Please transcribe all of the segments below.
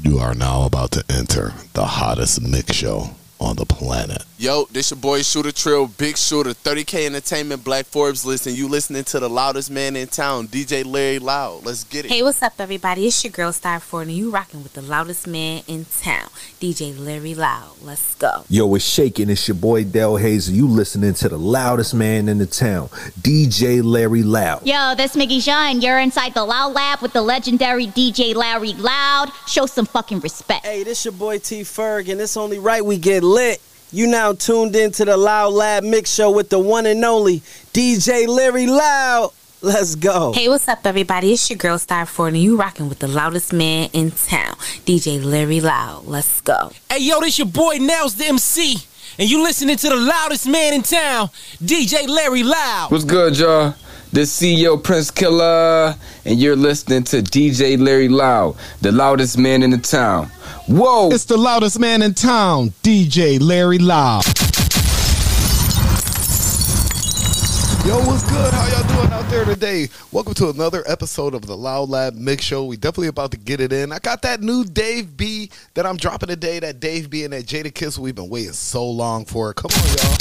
You are now about to enter the hottest mix show on the planet. Yo, this your boy Shooter Trill, Big Shooter, 30K Entertainment, Black Forbes List, and you listening to the loudest man in town, DJ Larry Loud. Let's get it. Hey, what's up, everybody? It's your girl, Star Ford, and you rocking with the loudest man in town, DJ Larry Loud. Let's go. Yo, it's shaking. It's your boy, Del Hazel. You listening to the loudest man in the town, DJ Larry Loud. Yo, that's Miggy Jean. You're inside the Loud Lab with the legendary DJ Larry Loud. Show some fucking respect. Hey, this your boy, T Ferg, and it's only right we get lit. You now tuned into the Loud Lab Mix Show with the one and only DJ Larry Loud. Let's go. Hey, what's up, everybody? It's your girl, Star Ford, and you rocking with the loudest man in town, DJ Larry Loud. Let's go. Hey, yo, this your boy, Nels the MC, and you listening to the loudest man in town, DJ Larry Loud. What's good, y'all? This CEO Prince Killer, and you're listening to DJ Larry Loud, the loudest man in the town. Whoa! It's the loudest man in town, DJ Larry Loud. Yo, what's good? How y'all doing out there today? Welcome to another episode of the Loud Lab Mix Show. We definitely about to get it in. I got that new Dave B that I'm dropping today, that Dave B and that Jada Kiss. We've been waiting so long for it. Come on, y'all.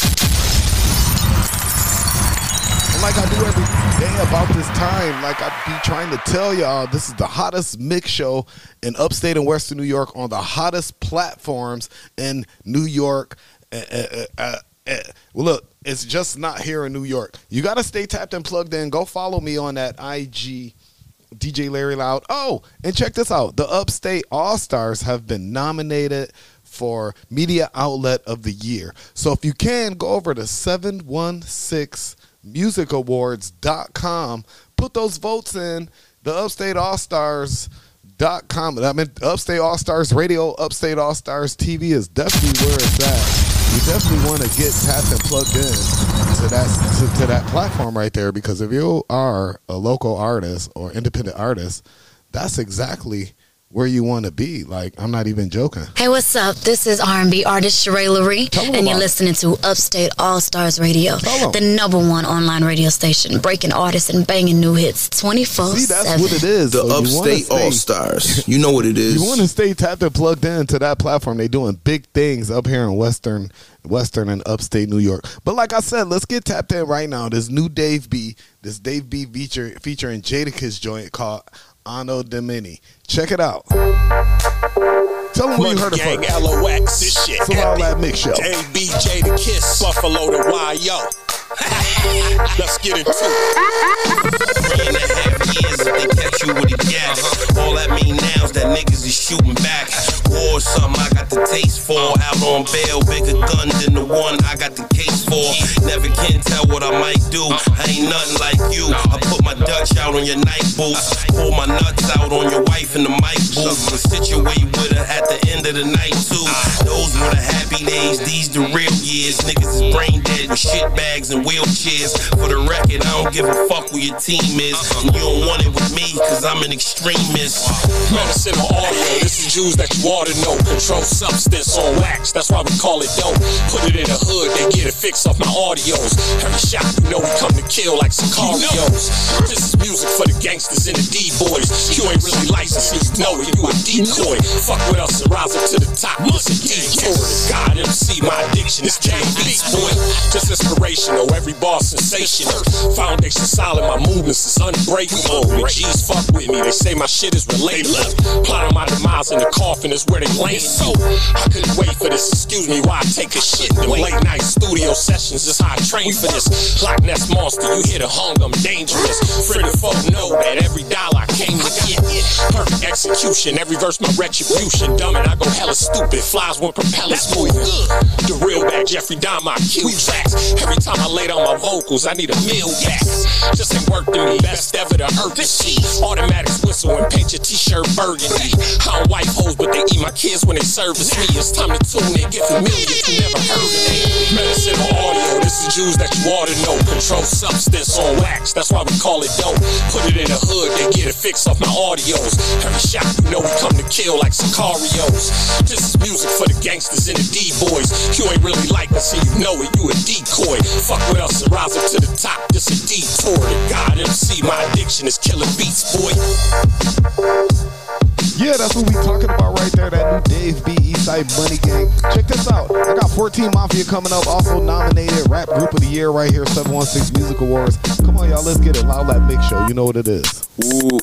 Like I do every day about this time, like I be trying to tell y'all, this is the hottest mix show in upstate and western New York on the hottest platforms in New York. Look, it's just not here in New York. You got to stay tapped and plugged in. Go follow me on that IG, DJ Larry Loud. Oh, and check this out. The Upstate All-Stars have been nominated for Media Outlet of the Year. So if you can, go over to 716 musicawards.com, put those votes in. The upstateallstars.com, I mean Upstate All Stars Radio, Upstate All Stars TV is definitely where it's at. You definitely want to get tapped and plugged in to that platform right there, because if you are a local artist or independent artist, that's exactly where you want to be. Like, I'm not even joking. Hey, what's up? This is R&B artist Sheree Lurie, and you're listening to Upstate All Stars Radio, the number one online radio station, breaking artists and banging new hits 24/7. See, that's what it is. The Upstate All Stars. You know what it is. You want to stay tapped and plugged in to that platform. They're doing big things up here in Western and upstate New York. But like I said, let's get tapped in right now. This new Dave B, featuring Jadakiss joint called Anno Domini. Check it out. Tell them where you heard it from. LOX, this shit. It's all that mix show. JB, Jadakiss, Buffalo to YO. Let's get it to it. 3.5 years if they catch you with a gas. All that mean now is that niggas is shooting back. War or something I got the taste for. Out on bail, bigger gun than the one I got the case for. Never can tell what I might do. I ain't nothing like you. I put my Dutch out on your night boots. Pull my nuts out on your wife in the mic booth. And situate with her at the end of the night too. Those were the happy days, these the real years. Niggas is brain dead with shit bags and wheelchairs. For the record, I don't give a fuck where your team is. And you don't want it with me, cause I'm an extremist. Medicine or audio, this is Jews that you ought to know. Control substance on wax, that's why we call it dope. Put it in the hood, they get a fix off my audios. Every shot, you know we come to kill like Sicarios. This is music for the gangsters and the D-boys. You ain't really licensed, you know it, you a decoy. Fuck with us and rise up to the top, listen, get it. God MC, my addiction is JB's boy. Just inspirational, every bar sensational. Foundation solid, my movements is unbreakable. The G's fuck with me, they say my shit is relatable. Plot on my demise in the coffin is where they lay. So I couldn't wait for this, excuse me while I take a shit. Them late night studio sessions is how I train for this. Loch Ness Monster, you hear the hung, I'm dangerous. Free the folk know that every dollar I came to get. Perfect execution, every verse my retribution. Dumb and I go hella stupid, flies when propellers moving. The real back, Jeffrey Dahmer, I kill tracks. Every time I lay down my vocals, I need a meal back. Just ain't work to me, best ever to earth this shit. Automatics whistle and paint your t-shirt burgundy. I don't wife hoes, but they eat my kids when they service me. It's time to tune in, get familiar if you never heard of me. Medicine or audio, this is Jews that you ought to know. Control substance on wax, that's why we call it dope. Put it in the hood, they get a fix off my audios. Every shot, you know we come to kill like Sicarios. This is music for the gangsters and the D-boys. You ain't really like us and you know it, you a decoy. Fuck with us and rise up to the top, this a detour. God MC, my addiction is killing beats, boy. Yeah, that's what we talking about right there. That new Dave B, Eastside Bunny Gang. Check this out. I got 14 Mafia coming up. Also nominated Rap Group of the Year right here, 716 Music Awards. Come on, y'all. Let's get it. Loud Lab Mix Show. You know what it is. Ooh.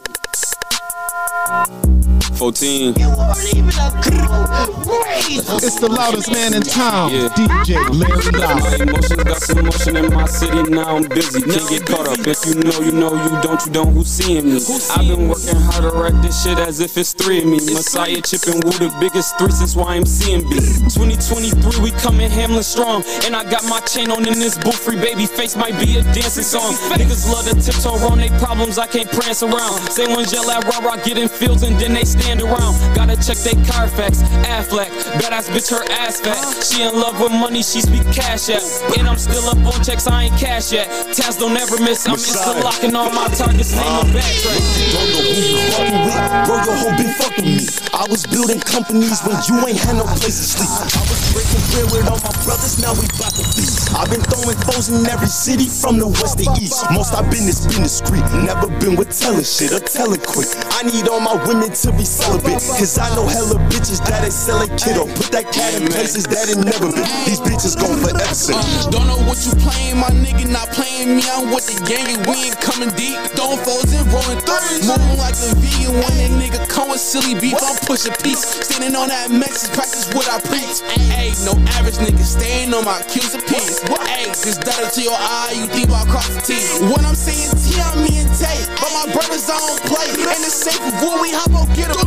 14. It's the loudest man in town, yeah. DJ Larry Loud. My emotions got some motion in my city. Now I'm busy, can't get caught up. If you know, you know, you don't, who's seeing me? I've been working hard to wreck this shit as if it's three of me. Messiah, Chip and Wu, the biggest three since YMCMB. 2023, we coming Hamlin strong. And I got my chain on in this booth. Free baby face might be a dancing song. Niggas love to tiptoe around they problems, I can't prance around. Say ones yell at rah-rah, get in fields and then they stand around. Gotta check they Carfax, Affleck, badass bitch, her ass fat. She in love with money, she speak cash app. And I'm still up on checks, I ain't cash yet. Taz don't ever miss, I'm still locking all my targets, name of backtrack. Don't know who you fucking with, bro, your hoe been fucking me. I was building companies when you ain't had no place to sleep. I was breaking bread with all my brothers, now we bout to feast. I've been throwing foes in every city from the west to east. Most I've been is been discreet, never been with telling shit or telling quick. I need all my women to be celibate, cause I know hella bitches that ain't selling kiddo. Put that cat in places that ain't never been. These bitches gon' forever sing. Don't know what you playing, my nigga not playing me. I'm with the gang and we ain't coming deep. Throwing fours and rolling thirds, moving like a V. And when that nigga come with silly beef, I'm pushing peace. Standing on that message, practice what I preach. Ayy, no average nigga, staying on my Q's and P's. Ayy, just dotted to your eye, you think I'll cross the T. When I'm saying T, I mean T. But my brothers, I don't play. And it's safe before we hop on, get em. I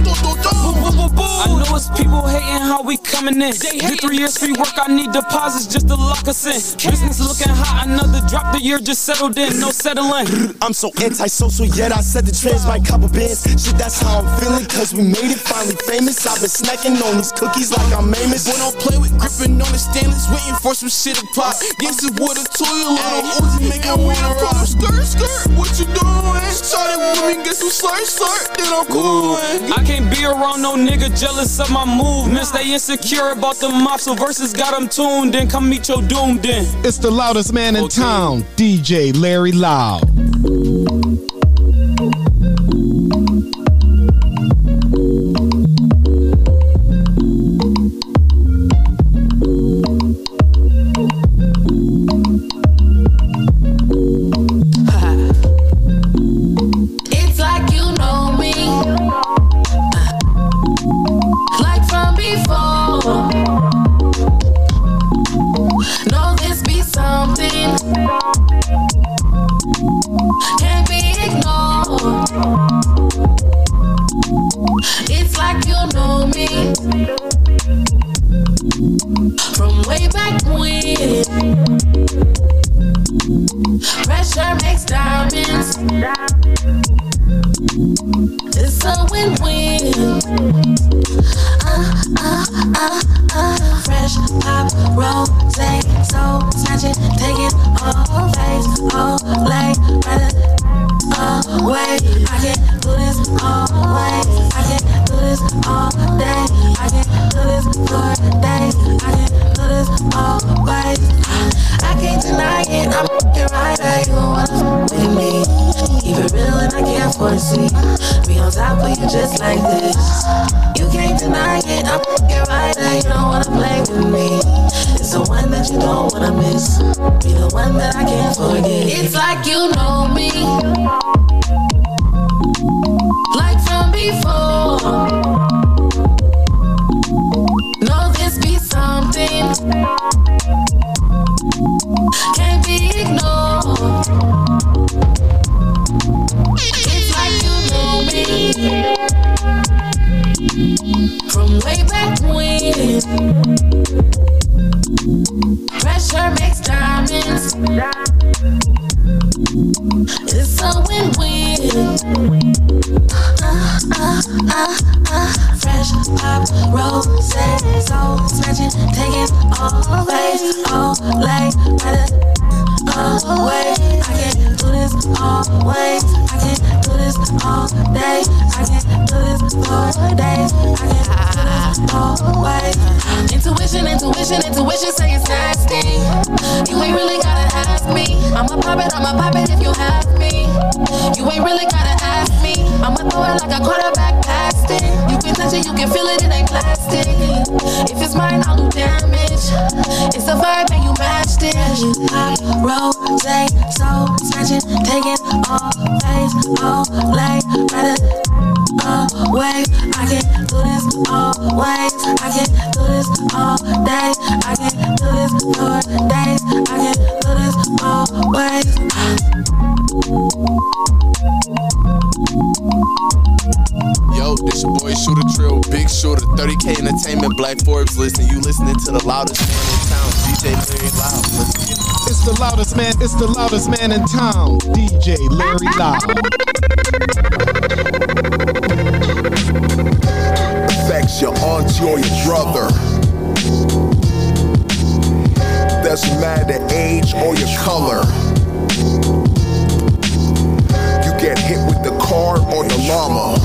know it's people hating how we coming in. Did 3 years free work, I need deposits just to lock us in. Business looking hot, another drop the year just settled in, no settling. I'm so antisocial, yet I set the trends, my couple bands. Shit, that's how I'm feeling, cause we made it finally famous. I've been snacking on these cookies like I'm Amos. Boy, don't play with gripping on the stainless, waiting for some shit to pop. Guess it's with a toilet, little Uzi make it wanna rock. Skirt, skirt, what you doing? Shot it with me, get some slurp, slurp, then I'm coolin'. I can't be around no nigga jealous of my movements. They insecure about the mob, so verses got them tuned. Then come meet your doom then. It's the loudest man in town, DJ Larry Loud. You touch it, you can feel it, it ain't plastic. If it's mine, I'll do damage. It's a vibe and you matched it. I rotate, so snatching, take it all days, all late, rather always. I can do this always. I can do this all day. I can do this for days. I can do this always. Yo, this your boy Shooter Drill, Big Shooter, 30K Entertainment, Black Forbes list, and you listening to the loudest man in town, DJ Larry Loud. Let's get it. It's the loudest man, it's the loudest man in town, DJ Larry Loud. Sex your auntie or your brother. Doesn't matter age or your color. You get hit with the car or the llama.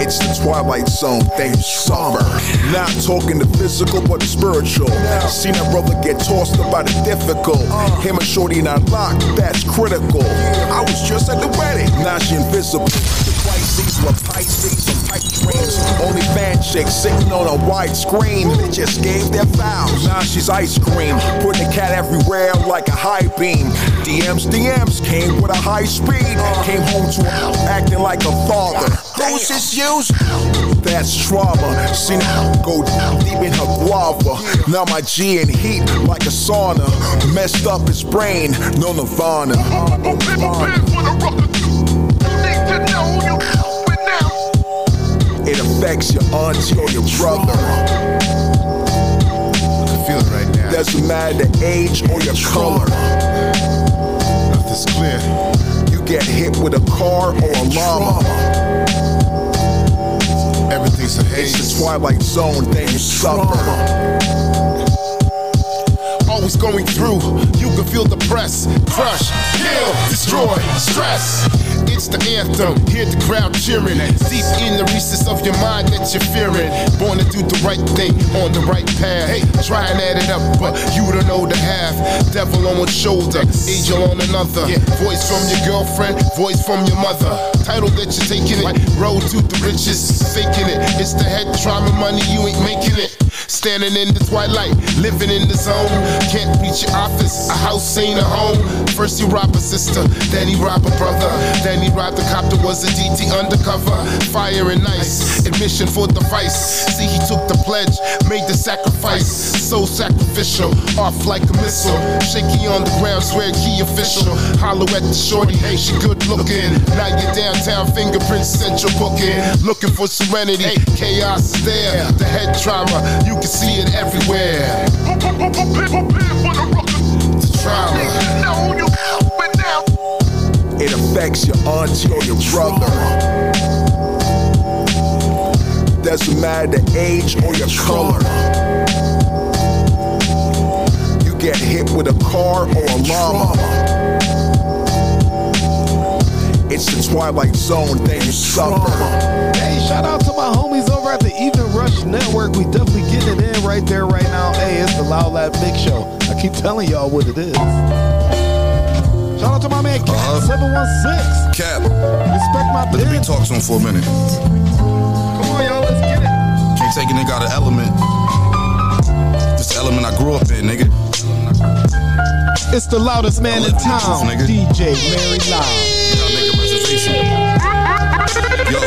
It's the Twilight Zone, they suffer. Not talking the physical, but the spiritual. Seen a brother get tossed about the difficult. Him and Shorty not locked, that's critical. I was just at the wedding, now she invisible. Pisces were Pisces and pipe dreams. Only fan chicks sitting on a wide screen. They just gave their vows. Now she's ice cream. Putting a cat everywhere like a high beam. DMs came with a high speed. Came home to her acting like a father. Who's this use? That's trauma. Seen her go deep in her guava. Now my G in heat like a sauna. Messed up his brain. No Nirvana. It affects your auntie or your brother. I feel it right now. Doesn't matter the age or your color. Nothing's clear. You get hit with a car or a llama. Everything's a haze. It's the Twilight Zone, then you suffer. Always going through, you can feel the press. Crush, kill, destroy, stress. It's the anthem, hear the crowd cheering. Deep in the recess of your mind that you're fearing. Born to do the right thing, on the right path. Hey, try and add it up, but you don't know the half. Devil on one shoulder, angel on another. Voice from your girlfriend, voice from your mother. Title that you're taking it, road to the riches, faking it. It's the head trauma, money, you ain't making it. Standing in the twilight, living in the zone. Can't reach your office, a house ain't a home. First he robbed a sister, then he robbed a brother. Then he robbed the cop that was a DT undercover. Fire and ice, admission for the vice. See, he took the pledge, made the sacrifice. So sacrificial, off like a missile. Shaky on the ground, swear key official. Hollow at the shorty, hey, she good looking. Now you're downtown, fingerprints, central booking. Looking for serenity, chaos is there. The head trauma, you can see it everywhere. It's trauma. It affects your auntie or your brother. Doesn't matter the age or your color. You get hit with a car or a llama. It's the Twilight Zone, they suffer. Hey, shout out to my homies over at the Evening Rush Network. We definitely getting it in right there, right now. Hey, it's the Loud Lab Big Show. I keep telling y'all what it is. Shout out to my man Cap 716. Cap, respect my bitch. Let me talk to him for a minute. Come on, y'all, let's get it. Can't take a nigga out of element. This element I grew up in, nigga. It's the loudest man in town, nigga. DJ Larry Loud. Y'all make a reservation. Yo.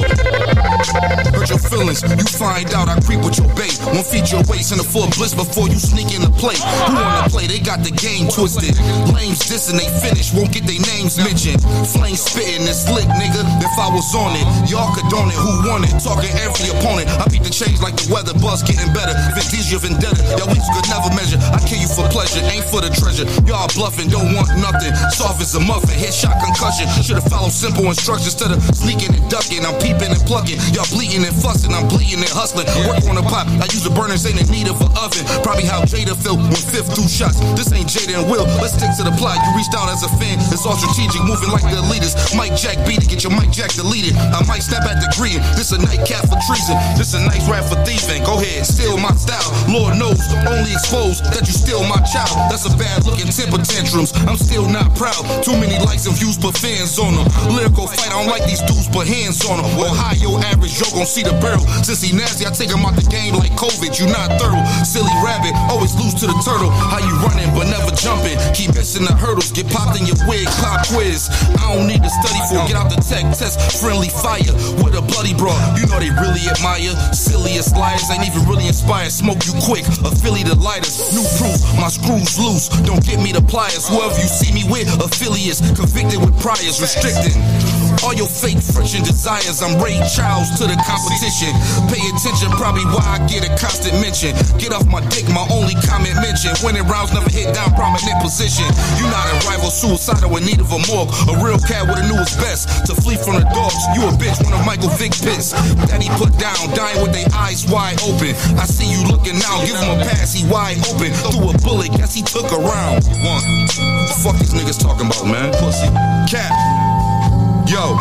Hurt your feelings, you find out I creep with your bait. Won't feed your waist in the full bliss before you sneak in the plate. Who wanna play? They got the game twisted. Lames dissing, they finish, won't get their names mentioned. Flame spitting and slick, nigga. If I was on it, y'all could on it. Who won it? Talking every opponent. I beat the change like the weather, buzz getting better. Vintage your vendetta, your wings could never measure. I kill you for pleasure, ain't for the treasure. Y'all bluffing, don't want nothing. Soft as a muffin, headshot concussion. Should've followed simple instructions instead of sneaking and ducking. I'm peeping and plucking. Y'all bleeding and fussing, and I'm bleeding and hustling. Work on the pop, I use a burner, ain't in need of an oven. Probably how Jada felt when Fifth threw shots. This ain't Jada and Will, let's stick to the plot. You reached out as a fan, it's all strategic, moving like the elitist. Mike Jack beat it, get your Mike Jack deleted. I might snap at the green, this a nightcap for treason. This a nice rap for thieving, go ahead, steal my style. Lord knows, only exposed that you steal my child. That's a bad looking temper tantrums, I'm still not proud. Too many likes and views but fans on them. Lyrical fight, I don't like these dudes but hands on them. Ohio average, yo gon' see the barrel. Since he nasty, I take him out the game like COVID, you not thorough. Silly rabbit, always lose to the turtle. How you running but never jumping? Keep missing the hurdles, get popped in your wig, pop quiz. I don't need to study for, get out the tech test. Friendly fire with a bloody bra, you know they really admire. Silliest liars ain't even really inspired. Smoke you quick, a Philly to lighters. New proof, my screws loose, don't get me the pliers. Whoever you see me with, affiliates, convicted with priors, restricting all your fake friction desires. I'm Ray Charles to the competition. Pay attention, probably why I get a constant mention. Get off my dick, my only comment mention. Winning rounds never hit down prominent position. You not a rival, suicidal in need of a morgue. A real cat with a newest best to flee from the dogs. You a bitch, one of Michael Vick's pits that he put down, dying with their eyes wide open. I see you looking now, give him a pass, he wide open. Threw a bullet, guess he took a round. One, fuck these niggas talking about, man. Pussy, cat. Yo,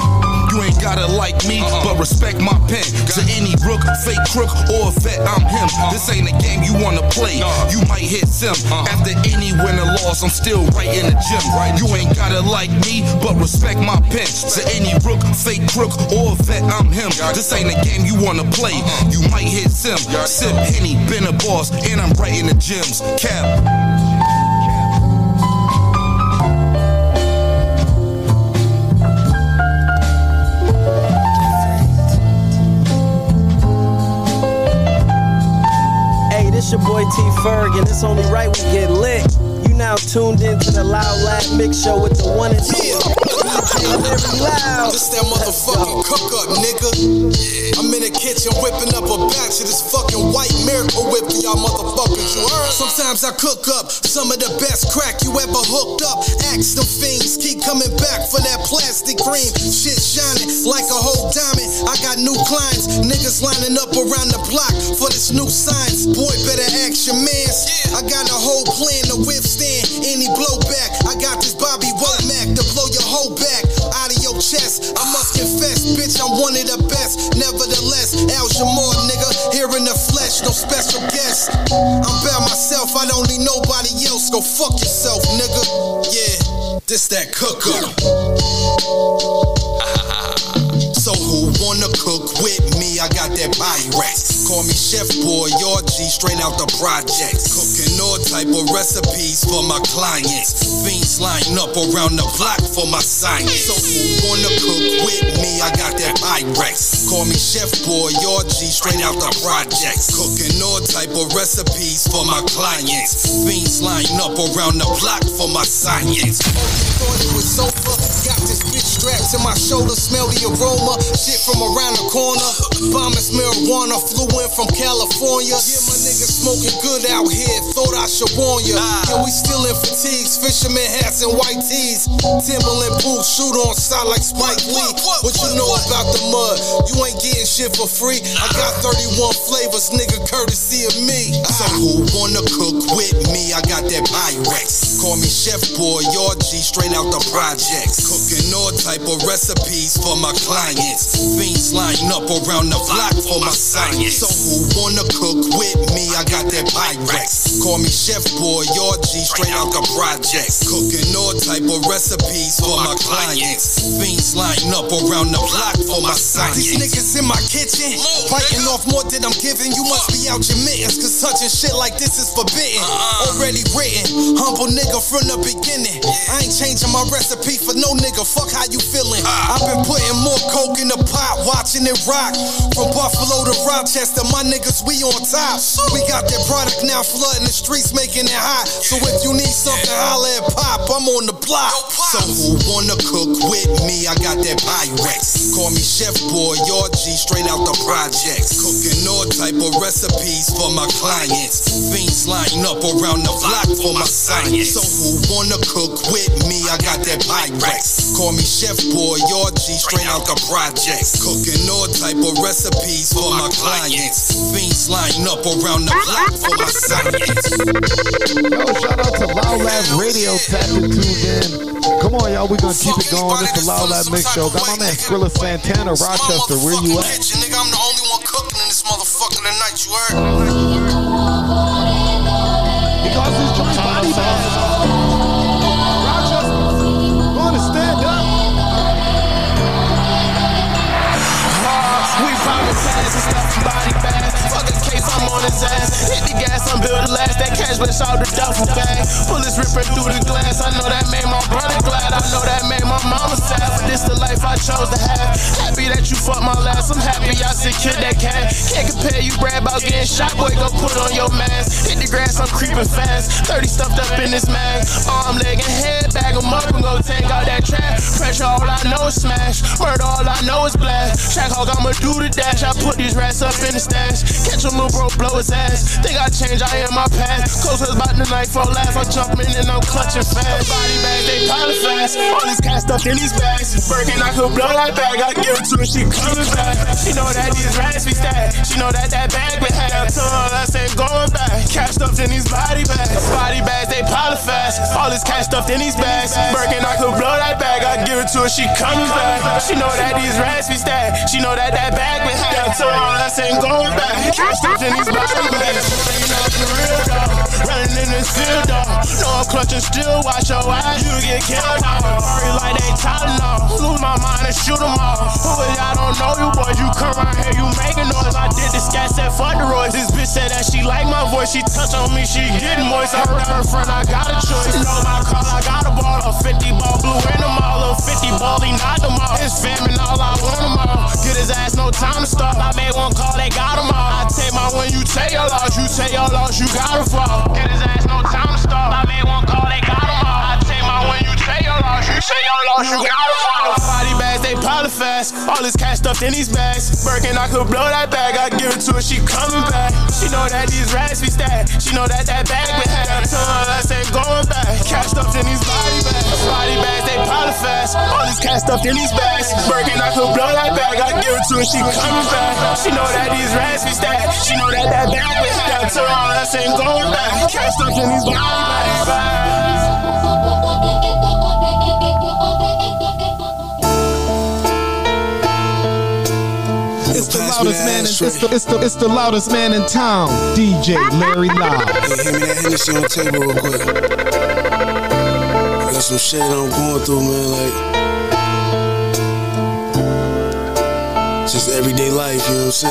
you ain't gotta like me, but respect my pen. To any rook, fake crook, or vet, I'm him. This ain't a game you wanna play, you might hit sim. After any win or loss, I'm still right in the gym. You ain't gotta like me, but respect my pen. To any rook, fake crook, or vet, I'm him. This ain't a game you wanna play, you might hit sim. Sip Henny, been a boss, and I'm right in the gyms. Cap. It's your boy T Ferg, and it's only right we get lit. You now tuned in to the Loud Lab Mix Show with the one and two. Loud. This that motherfucking cook up, nigga. Yeah. I'm in the kitchen whipping up a batch of this fucking white miracle whip for y'all motherfuckers. You heard? Sometimes I cook up some of the best crack you ever hooked up. Ask them fiends, keep coming back for that plastic cream. Shit shining like a whole diamond. I got new clients, niggas lining up around the block for this new science. Boy, better ask your mans. Yeah. I got a whole plan to withstand any blowback. I got this Bobby Womack to blow your whole back out of your chest. I must confess, bitch, I'm one of the best. Nevertheless, Al Jamar, nigga, here in the flesh, no special guest. I'm by myself, I don't need nobody else. Go fuck yourself, nigga. Yeah, this that cook up. So who wanna cook with me? I got that Pyrex. Call me Chef Boy, your G, straight out the projects. Cooking all type of recipes for my clients. Fiends line up around the block for my science. So who wanna cook with me? I got that Pyrex. Call me Chef Boy, your G, straight out the projects. Cooking all type of recipes for my clients. Fiends line up around the block for my science. Oh, you thought it was over? Got this bitch strapped to my shoulder, smell the aroma. Shit from around the corner. Bombers, marijuana, flew in from California. Yeah, my niggas smoking good out here. Thought I should warn ya. Yeah, we still in fatigues, fisherman hats and white tees. Timberland boots, shoot on side like Spike Lee. What you know about the mud? You ain't getting shit for free. I got 31 flavors, nigga, courtesy of me. So who wanna cook with me? I got that Pyrex. Call me Chef Boy, your G, straight out the projects. Cooking all type of recipes for my clients. Fiends line up around the block for my science. So who wanna cook with me? I got that Pyrex. Call me Chef Boy, your G, straight out the projects. Cooking all type of recipes for my clients. Fiends line up around the block for my science. These niggas in my kitchen, biting off more than I'm giving. You must be out your mittens, cause touching shit like this is forbidden. Already written, humble nigga from the beginning. I ain't changing my recipe for no nigga, fuck how you feeling. I've been putting more coke in the pot, watching it rock. From Buffalo to Rochester, my niggas, we on top. We got that product now flooding the streets, making it hot. So if you need something, holla at Pop, I'm on the block. So who wanna cook with me? I got that Pyrex. Call me Chef Boy, your G, straight out the projects. Cooking all type of recipes for my clients. Fiends line up around the block for my science. So who wanna cook with me? I got that Pyrex. Call me Chef Boy, your G, straight out the projects. Cooking all type of recipes for my clients. Fiends line up around the block for my science. Yo, shout out to Loud Lab Radio. Tap it, tuned in. Come on, y'all. We gonna keep it going. This is the Loud Lab Mix Show. Got my man Skrilla Santana, Rochester. Where you at? Nigga, I'm the only one cooking in this motherfucker tonight. You heard? Because this joint body bag. Body bag, fuck his case, I'm on his ass. Hit the gas, I'm building last. That cash blitz out the duffel bag. Bullets ripping through the glass. I know that made my brother glad. I know that made my mama sad. But this the life I chose to have. Happy that you fucked my last. I'm happy I secured that cash. Can't compare you, brag about getting shot. Boy, go put on your mask. Hit the grass, I'm creeping fast. 30 stuffed up in this mag. Arm, leg, and head. Bag them up and go take out that trash. Pressure, all I know is smash. Murder, all I know is blast. Track hog, I'ma do the dash. I put these rats up in the stash, catch a move, bro, blow his ass. Think I change, I am my past. Close was about the night for a laugh. I'm jumping and I'm clutching fast. Body bags, they pilot fast. All this cat stuff in these bags. Birkin, I could blow that bag. I give it to her, she coming back. She know that these rats be stacked. She know that that bag been had. So us ain't going back. Cat stuff in these body bags. Body bags, they pilot fast. All this cat stuff in these bags. Birkin, I could blow that bag. I give it to her, she coming back. She know that these rats be stacked. She know that that bag been had. So us ain't going back. Cash up in these body bags. Running up the real dog. Running in this field dog. No, I'm clutching still. Watch your eyes, you get killed dog. Hurry like they Tylenol. Lose my mind and shoot them all. Who is y'all don't know you, boy? You come around here, you making noise. I did this guy said fuck the Royce. This bitch said that she like my voice. She touch on me, she getting moist. I heard her friend, I got a choice. You know my call, I got a ball. A 50 ball blew in them all. A 50 ball, he knocked them all. His famine, all I want them all. Get his ass, no time to stop. I made one call, they got him all. I take my win, you take your loss. You take your loss, you gotta fall. Get his ass, no time to stop. I made one call, they got him all. I take my win, you take your loss. You take your loss, you gotta fall. Body bags, they pilot fast. All this cash stuffed in these bags. Birkin, I could blow that bag. I give it to her, she coming back. She know that these rats be stacked. She know that that bag been had. So us ain't going back. Cash stuffed in these body bags. Body bags, they pilot fast. All this cash stuffed in these bags. Birkin, I could blow that bag. I give it to her, she coming back. She know that these rats be stacked. She know that that bag been had. So us ain't going back. Cash stuffed in these body bags. It's the loudest man in town, DJ Larry Live. Hey, hand me that Hennessy on the table real quick. I got some shit that I'm going through, man, like, just everyday life, you know what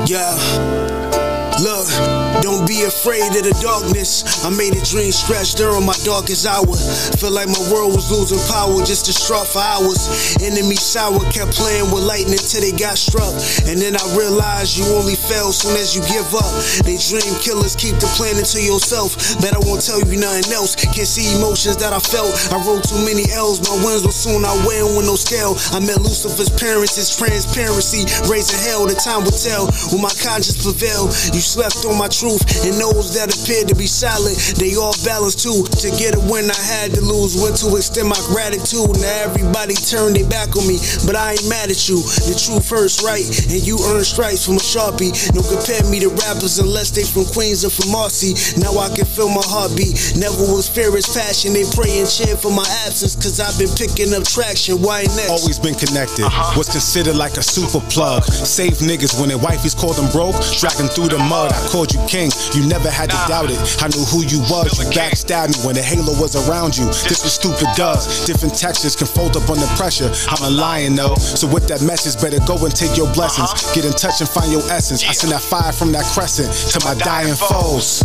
I'm saying? Yeah, look. Don't be afraid of the darkness. I made a dream stretch during my darkest hour. Feel like my world was losing power, just distraught for hours. Enemies sour, kept playing with lightning till they got struck. And then I realized you only fail soon as you give up. They dream killers, keep the planning to yourself. Bet I won't tell you nothing else. Can't see emotions that I felt. I wrote too many L's, my wins were soon I win with no scale. I met Lucifer's parents, his transparency. Raising hell, the time will tell. When my conscience prevailed, you slept on my truth. And those that appeared to be solid, they all balanced too. To get a win, I had to lose. Went to extend my gratitude. Now everybody turned their back on me, but I ain't mad at you. The truth hurts, right? And you earn stripes from a Sharpie. Don't compare me to rappers unless they from Queens or from Marcy. Now I can feel my heartbeat. Never was fearless passion. They pray and cheer for my absence, cause I've been picking up traction. Why next? Always been connected. Was considered like a super plug. Save niggas when their wifeys called them broke. Dragging through the mud. I called you king. You never had to doubt it. I knew who you was. You backstabbed me when the halo was around you. This was stupid does. Different textures can fold up under pressure. I'm a lion though. So with that message, better go and take your blessings. Get in touch and find your essence. I send that fire from that crescent to my dying foes.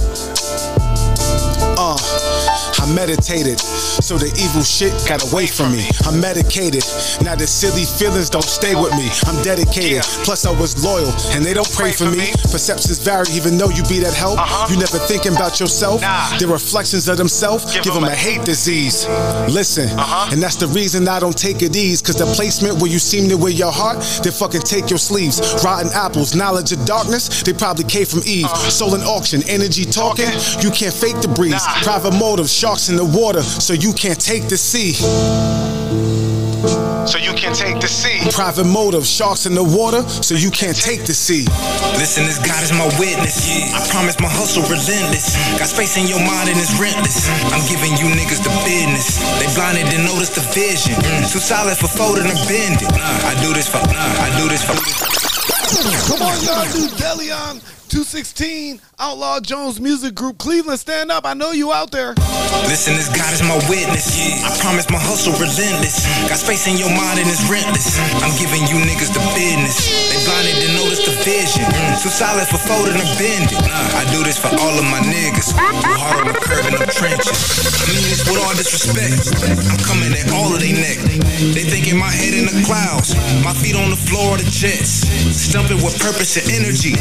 I meditated, so the evil shit got away from me. I'm medicated, now the silly feelings don't stay with me. I'm dedicated, plus I was loyal, and they don't pray for me. Perceptions vary even though you be that help. You never thinking about yourself. They're reflections of themselves. Give them a hate disease. Listen, and that's the reason I don't take it easy. Cause the placement where you seem to wear your heart, they fucking take your sleeves. Rotten apples, knowledge of darkness, they probably came from Eve. Soul in auction, energy talking, you can't fake the breeze. Private motive, sharks in the water, so you can't take the sea. so you can take the sea. Private motive, sharks in the water, so you can't take the sea. Listen, this God is my witness. I promise my hustle relentless. Got space in your mind and it's rentless. I'm giving you niggas the business. They blinded and notice the vision. Too solid for folding or bending. I do this for. Come on, y'all, do Deleon 216 Outlaw Jones Music Group, Cleveland, stand up. I know you out there. Listen, this God is my witness. I promise my hustle relentless. Got space in your mind and it's rentless. I'm giving you niggas the business. They blinded and notice the vision. Too solid for folding or bending. I do this for all of my niggas who hard on the curb and the trenches. I mean this with all disrespect. I'm coming at all of they neck. They thinking my head in the clouds, my feet on the floor of the Jets. Stumping with purpose and energy.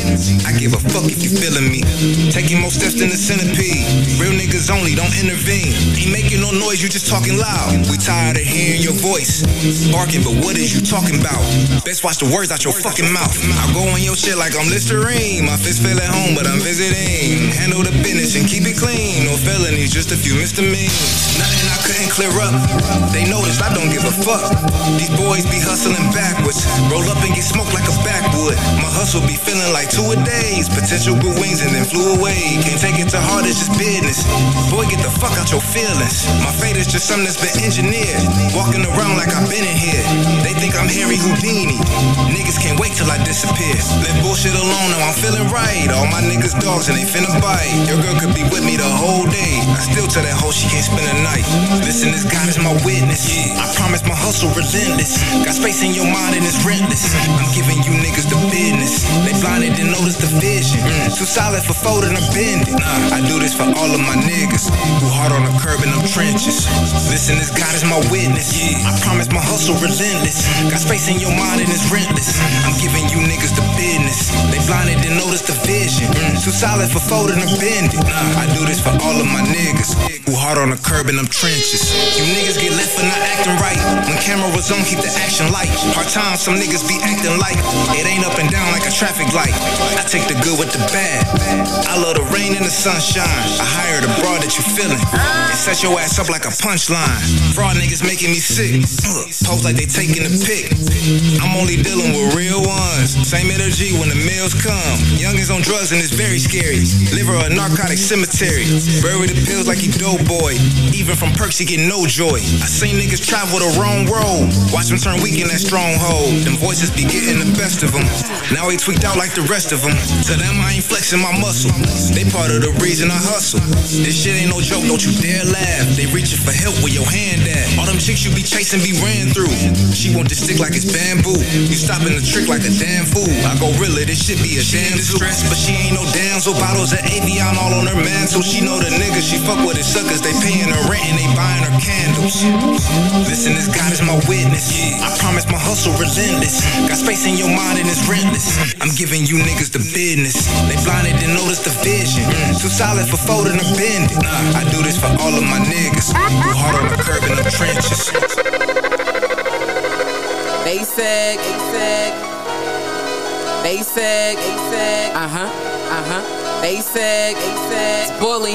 I give a fuck if you feeling me. Taking more steps than the centipede. Real niggas only, don't intervene. Ain't making no noise, you just talking loud. We tired of hearing your voice barking, but what is you talking about? Best watch the words out your fucking mouth. I go on your shit like I'm Listerine. My fist fell at home, but I'm visiting. Handle the business and keep it clean. No felonies, just a few misdemeanors. Nothing I couldn't clear up. They noticed I don't give a fuck. These boys be hustling backwards. Roll up and get smoked like a backwood. My hustle be feeling like 2 a days. Potential with wings and then flew away. Can't take it to heart, it's just business. Boy, get the fuck out your feelings. My fate is just something that's been engineered. Walking around like I've been in here. They think I'm Harry Houdini. Niggas can't wait till I disappear. Let bullshit alone, now I'm feeling right. All my niggas dogs and they finna bite. Your girl could be with me the whole day. I still tell that hoe she can't spend a night. Listen, this God is my witness. I promise my hustle relentless. Got space in your mind and it's rentless. I'm giving you niggas the business. They blinded and noticed the vision. Too solid for folding or bending. I do this for all of my niggas who hard on the curb in them trenches. Listen, this God is my witness. I promise my hustle relentless. Got space in your mind and it's rentless. I'm giving you niggas the business. They blinded and noticed the vision. Too solid for folding or bending. I do this for all of my niggas who hard on the curb in them trenches. You niggas get left for not acting right. When cameras on, keep the action light. Hard times, some niggas be acting like it ain't up and down like a traffic light. I take the good with the bad. I love the rain and the sunshine. I hired a broad that you feeling. It set your ass up like a punchline. Fraud niggas making me sick. Pose like they taking the pick. I'm only dealing with real ones. Same energy when the meals come. Youngins on drugs and it's very scary. Live her a narcotic cemetery. Bury the pills like he dope boy. Even from perks he get no joy. I seen niggas travel the wrong road. Watch them turn weak in that stronghold. Them voices be getting the best of them. Now he tweaked out like the rest of them. To them I ain't flexing my muscle. They part of the reason I hustle. This shit ain't no joke, don't you dare laugh. They reaching for help with your hand at. All them chicks you be chasing be ran through. She want this stick like it's bamboo. You stopping the trick like a damn fool. I go really, this shit be a damn distress. But she ain't no damsel. Bottles of Avion all on her mantle. She know the niggas she fuck with is suckers. They paying her rent and they buying her candles. Listen, this God is my witness. I promise my hustle relentless. Got space in your mind and it's rentless. I'm giving you niggas the business. They blinded and noticed the vision. Too solid for folding or bending. I do this for all of my niggas who hard on the curb in the trenches. Basic. Basic. It's bully.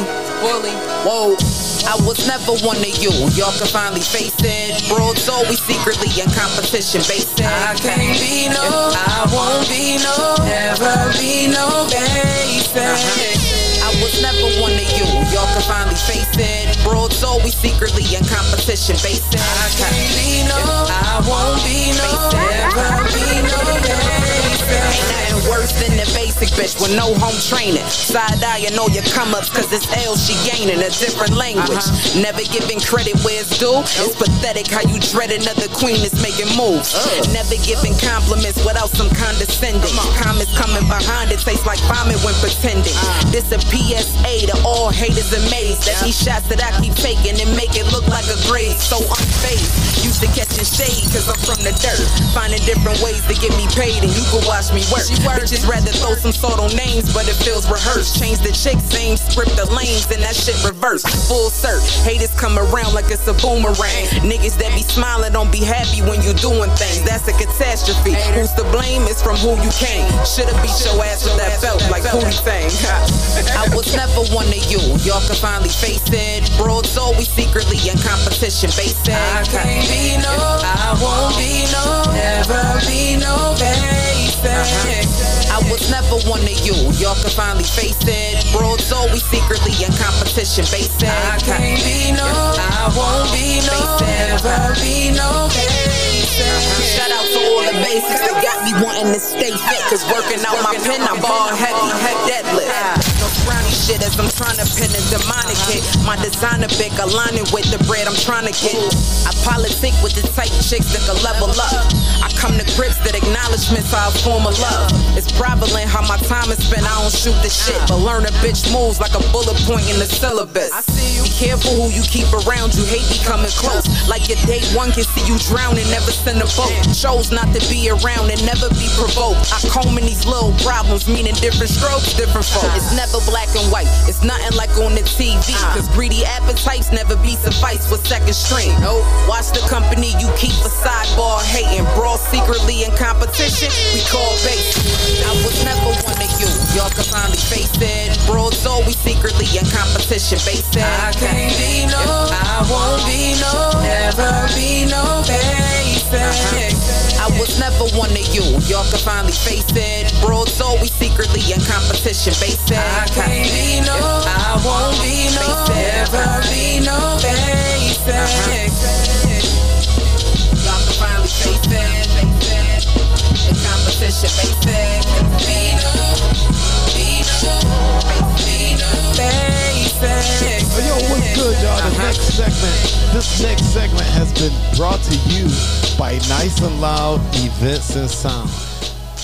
Whoa. I was never one of you. Y'all can finally face it. Broads always secretly in competition. Basic. I can't be no. I won't be no. Never be no. Basic. I was never one of you. Y'all can finally face it. Broads always secretly in competition. Basic. I can't be no. I won't be no. Never be no. Basic. Worse than the basic bitch with no home training. Side-eye and all your come-ups, cause it's L she gaining a different language. Never giving credit where it's due. It's pathetic how you dread another queen that's making moves. Never giving compliments without some condescending. Comments coming behind it tastes like vomit when pretending. This a PSA to all haters amazed at these shots that I keep taking and make it look like a grade. So unfazed. Used to catching shade cause I'm from the dirt. Finding different ways to get me paid and you can watch me work. Bitches rather throw some assume subtle names, but it feels rehearsed. Change the chicks' names, script the lanes, and that shit reversed. Full search, haters come around like it's a boomerang. Niggas that be smiling don't be happy when you doing things. That's a catastrophe. Who's to blame? It's from who you came. Should've beat your ass with that belt like booty thing. I was never one of you. Y'all can finally face it. Broads always secretly in competition. Basic. I can't be no, I won't be no, never be no basic. I was never one of you. Y'all can finally face it. Broads always secretly in competition. Basic. I can't be no, I won't be no, never be no basic. Shout out to all the basics that got me wanting to stay fit. Cause working out my pen, I'm all heavy, head deadlift. Brownie shit as I'm trying to pin a demonic hit. My designer pick aligning with the bread I'm trying to get. I politic with the tight chicks that can level up. I come to grips that acknowledgements are a form of love. It's prevalent how my time is spent. I don't shoot the shit, but learn a bitch moves like a bullet point in the syllabus. I see you. Be careful who you keep around. You hate me coming close. Like your day one can see you drown and never send a boat. Chose not to be around and never be provoked. I comb in these little problems, meaning different strokes, different folks. It's never black and white, it's nothing like on the TV. Cause greedy appetites never be sufficed with second string. Nope. Watch the company you keep for sidebar hating. Brawl secretly in competition, we call base. I was never one of you, y'all can finally face it. Brawls always secretly in competition, basic. I can't be no, I won't be no, never be no basic. I was never one of you, y'all can finally face it. Broads always secretly in competition, basic. I can't be no, I won't be no, never be no basic. Y'all can finally face it, in competition, basic. Be no, yo, what's good, y'all? This next segment has been brought to you by Nice and Loud Events and Sound.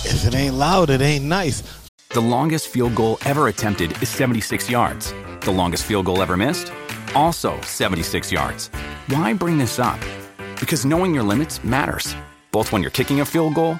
If it ain't loud, it ain't nice. The longest field goal ever attempted is 76 yards. The longest field goal ever missed? Also 76 yards. Why bring this up? Because knowing your limits matters, both when you're kicking a field goal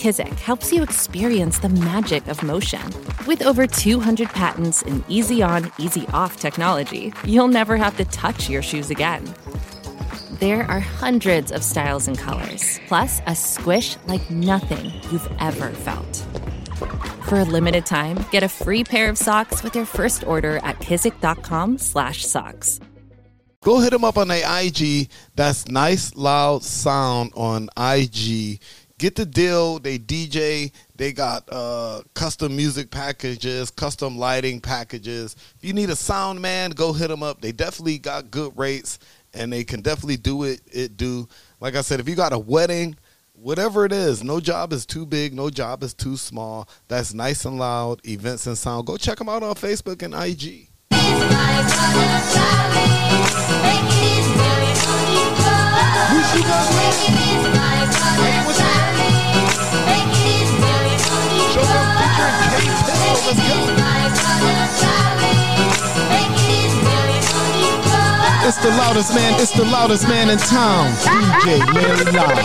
Kizik helps you experience the magic of motion. With over 200 patents and easy-on, easy-off technology, you'll never have to touch your shoes again. There are hundreds of styles and colors, plus a squish like nothing you've ever felt. For a limited time, get a free pair of socks with your first order at kizik.com/socks. Go hit them up on their IG. That's Nice Loud Sound on IG. Get the deal. They DJ. They got custom music packages, custom lighting packages. If you need a sound man, go hit them up. They definitely got good rates. And they can definitely do it. Like I said, if you got a wedding, whatever it is, no job is too big, no job is too small. That's Nice and Loud Events and Sound. Go check them out on Facebook and IG. It's the loudest man, it's the loudest man in town. DJ Larry Loud.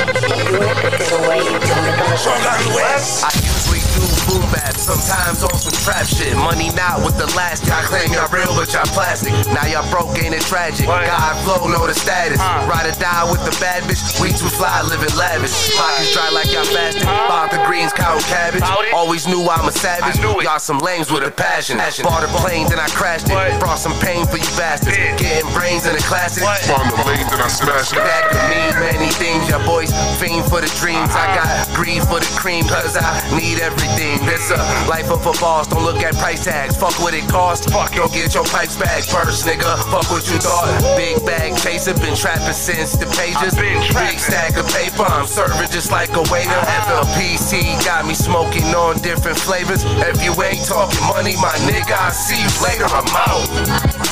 I usually do boom bap, sometimes on some trap shit. Money not with the last guy. Claim y'all real, but y'all plastic. Now y'all broke, ain't it tragic? God flow, know the status. Ride or die with the bad bitch. We too fly, living lavish. Pockets dry like y'all fasting. 5 degrees, count cabbage. Always knew I'm a savage. Y'all some lames with a passion. Bought a plane, then I crashed it. Brought some pain for you bastards. Getting brains in the classic. Find the lane, then I smash it. Back to me, many things. Your boys fiend for the dreams. I got greed for the cream, cause I need everything. This a life of a boss. Don't look at price tags. Fuck what it costs. Fuck, don't get your pipes back first, nigga. Fuck what you thought. Big bag chaser, been trapping since the pages. Big stack of paper, I'm serving just like a waiter. FLPC got me smoking on different flavors. If you ain't talking money, my nigga, I'll see you later. I'm out.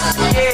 Yeah,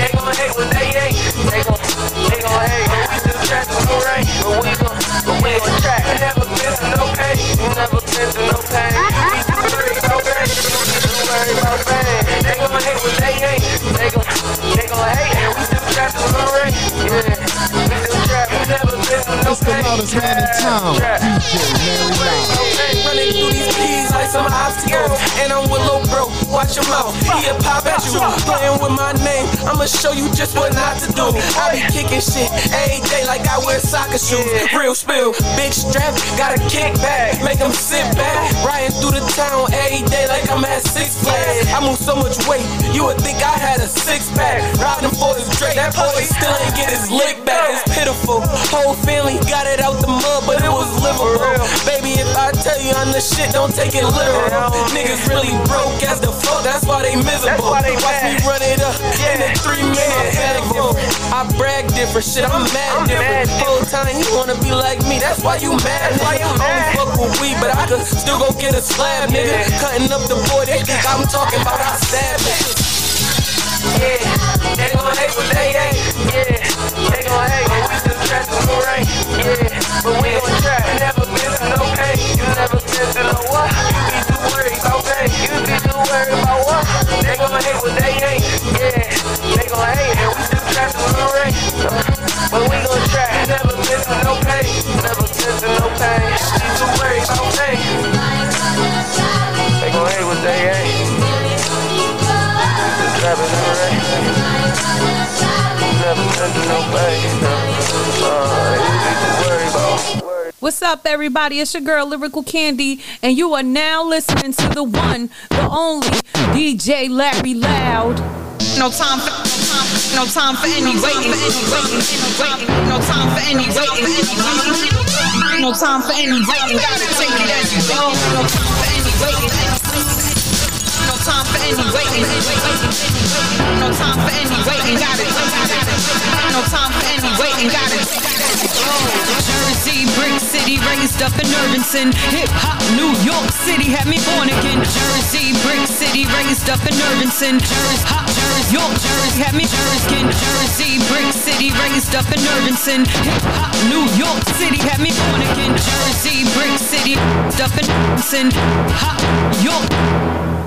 they gon' hate when they ain't. They gon' hate. But we just track to the rain. But we gon' track. We never been to no pain. We never been to no pain. We do worry about pain. They gon' hate when they ain't. They gon' hate. And we just track to the rain. Yeah, we just track. We never been to no pain. It's the loudest man in town. DJ Larry Loud. Running through these keys like some obstacles, and I'm with Lil Bro. Watch your mouth, he'll pop at you. Playing with my name, I'ma show you just what not to do. I be kicking shit every day like I wear soccer shoes. Real spill, big strap, got a kickback, make them sit back. Riding through the town every day like I'm at Six Flags. I move so much weight, you would think I had a six pack. Riding for this Drake, that boy still ain't get his lick back. It's pitiful, whole family got it out the mud, but it was livable. Baby, if I tell you I'm the shit, don't take it literal. Niggas really broke as the fuck, that's why they miserable. Why they watch me run it up in the 3 minute interval. I brag different, shit, I'm mad different. Whole time you wanna be like me, that's why you mad. Why you only fuck with weed, but I could still go get a slab, nigga. Cutting up the boy, they think I'm talking about how sad it. Yeah, they gon' hate what they ain't. Yeah, they gon' hate, but we just trash to the rain. Yeah, but we gon' trap. You never been to no pain. You never been to no what? You be too worried about pain. You be too worried about what? They gon' hate what they ain't. Yeah, they gon' hate, and we just trash to the rain. But we gon' trap. You never been to no pain. You never been to no pain. She too worried about pain. They gon' hate what they ain't. What's up, everybody? It's your girl, Lyrical Candy, and you are now listening to the one, the only, DJ Larry Loud. No time for any waiting. Gotta take it as you go. No time for any waiting. No time for any waiting. No time for any waiting. Got it. No time for any waiting. Got it. Jersey, Brick City, raised up in Irvington. Hip hop, New York City, had me born again. Jersey, Brick City, raised up in Irvington. Jersey, hop, Jersey, York, Jersey, had me Jersey. Jersey, Brick City, raised up in Irvington. Hip hop, New York City, had me born again. Jersey, Brick City, up in Irvington. Hop, York.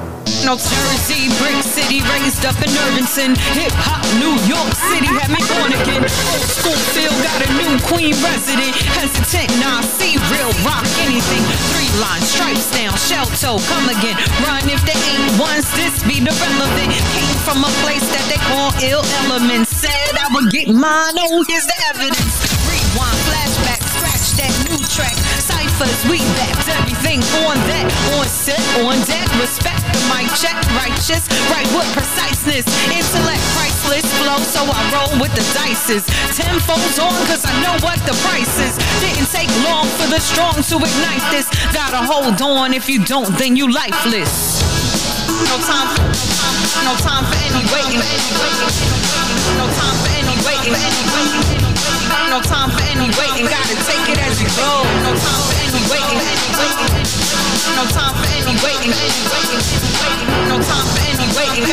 No Jersey, Brick City, raised up in Irvington. Hip-hop, New York City, had me born again. Old school feel, got a new queen resident. Hesitant, nah, see real, rock anything. Three lines, stripes down, shell toe, come again. Run if they ain't ones, this be the relevant. Came from a place that they call ill elements. Said I would get mine, oh, here's the evidence. Rewind, flashback, scratch that new track. Ciphers, we backed everything on that. On set, on deck, respect the mic check. Righteous, right with preciseness. Intellect, priceless, flow, so I roll with the dices. 10 folds on, cause I know what the price is. Didn't take long for the strong to ignite this. Gotta hold on, if you don't, then you lifeless. No time for any waiting. No time for any waiting. No time for any waiting. Gotta take it as you go. No time for any waiting. No time for any waiting. No time for any waiting.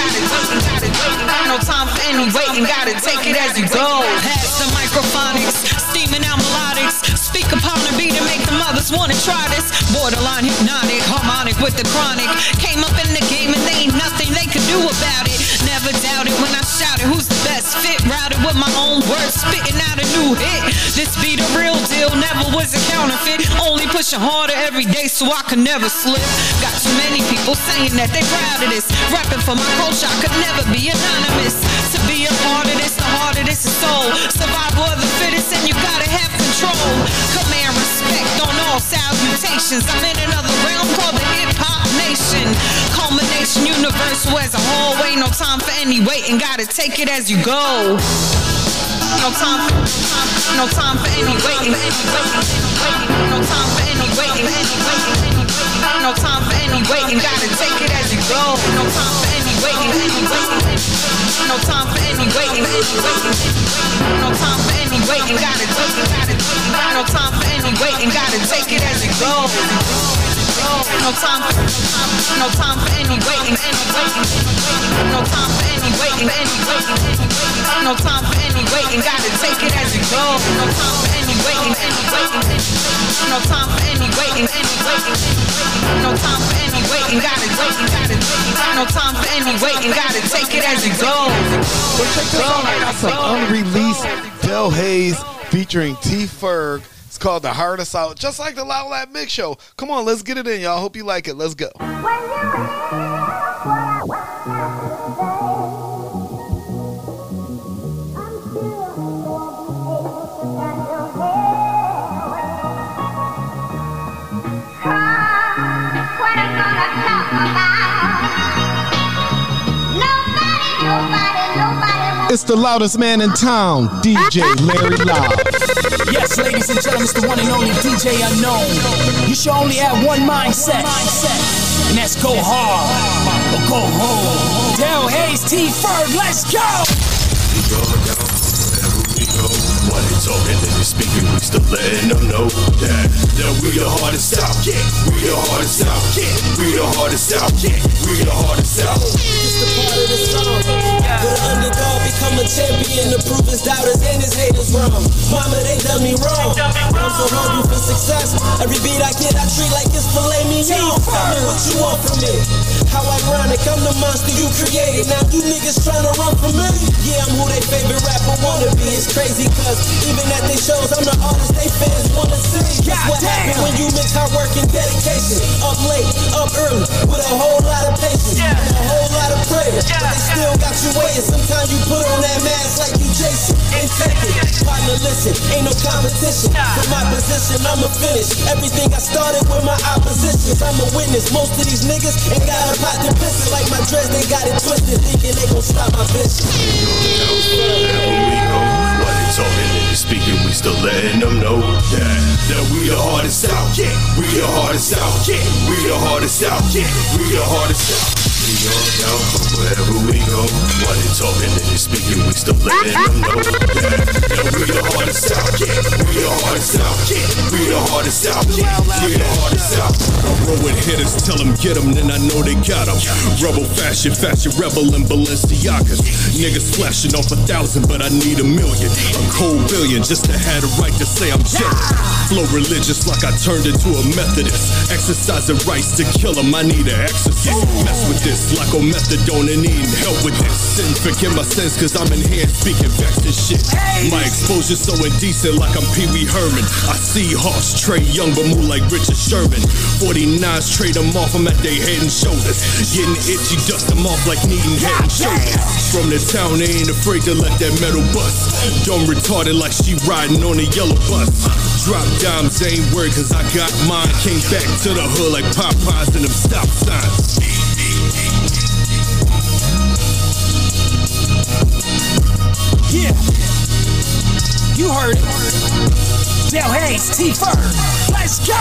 No time for any waiting. Gotta take it as you go. Pass the microphonics, steaming out melodics. Speak upon the beat and make the mothers wanna try this. Borderline hypnotic, harmonic with the chronic. Came up in the game and they ain't nothing they could do about it. Never doubted when I shouted, who's the best fit? Routed with my own words, spitting out a new hit. This be the real deal, never was a counterfeit. Only pushing harder every day so I could never slip. Got too many people saying that they proud of this. Rapping for my culture, I could never be anonymous. To be a part of this, the heart of this is soul. Survival of the fittest and you gotta have control. Command respect on all salutations. I'm in another realm called the hip hop nation. Culmination universal as a whole. Ain't no time for any waiting, gotta take it as you go. No time for any waiting. No time for any waiting. No time for any waiting, gotta take it as you go. No time for any waiting. No time for any waiting. No time for any waiting, gotta take it. No time for any waiting, gotta take it as you go. No time for any waiting. No time for any waiting. No time for any waiting, gotta take it as you go. No time for any waiting, no time for any waiting, no time for any waiting, gotta no time for any waiting, gotta take it as you go. Well, check this out. I got some unreleased Del Hayes featuring T-Ferg. It's called The Heart of Solid, just like the Loud Lab Mix Show. Come on, let's get it in, y'all. Hope you like it. Let's go. It's the loudest man in town, DJ Larry Loud. Yes, ladies and gentlemen, it's the one and only DJ Unknown. You should only have one mindset, and that's go hard or go home. Del Hayes, T-Ferg, let's go! We go down wherever we go. When it's all in the speaking, we still letting them know that we the hardest out, yeah. We the hardest out, yeah. We the hardest out, yeah. We the hardest out. It's the part of the song. The underdog become a champion to prove his doubters and his haters wrong. Mama, they done me wrong. I'm so hungry for success. Every beat I get, I treat like it's filet mignon. Tell me what you want from me. How ironic, I'm the monster you created. Now you niggas tryna run from me. Yeah, I'm who they favorite rapper wanna be. It's crazy cause even at they shows, I'm the artist they fans wanna see. That's what happens when you mix hard work and dedication. Up late, up early, with a whole lot of patience, yeah. And a whole lot of prayer, yeah. But they still got you waiting. Sometimes you put on that mask like you Jason. Ain't faking, partner listen, ain't no competition. From my position, I'ma finish everything I started with my oppositions. I'm a witness, most of these niggas ain't got a pot to piss it. Like my dress, they got it twisted, thinking they gon' stop my vision. Talking and speaking, we still letting them know that we the hardest out, yeah. We the hardest out, yeah. We the hardest out, yeah. We the hardest out. We all down from wherever we go. While they talking and speaking, we still letting them know that we the hardest out, yeah. We the hardest out, yeah. We the hardest out, yeah. We the hardest out. I'm rolling hitters, tell them get them, then I know they got them. Rebel fashion, rebel in Balenciagas. Niggas flashing off 1,000, but I need 1 million. A cold billion just to have the right to say I'm jealous. Flow religious like I turned into a Methodist. Exercising rights to kill him, I need an exorcist. Mess with this like on methadone and needing help with this sin. Forgive my sins cause I'm in here speaking facts and shit. My exposure so indecent like I'm Pee Wee Herman. I see Hoss, Trey Young but move like Richard Sherman. 49's trade them off, I'm at they head and shoulders. Getting itchy, dust them off like needing head and shoulders. From the town they ain't afraid to let that metal bust. Dumb retarded like she riding on a yellow bus. Drop dimes, ain't worried cause I got mine. Came back to the hood like Popeyes and them stop signs. Yeah, you heard it. Del Hayes, T-Ferg, let's go!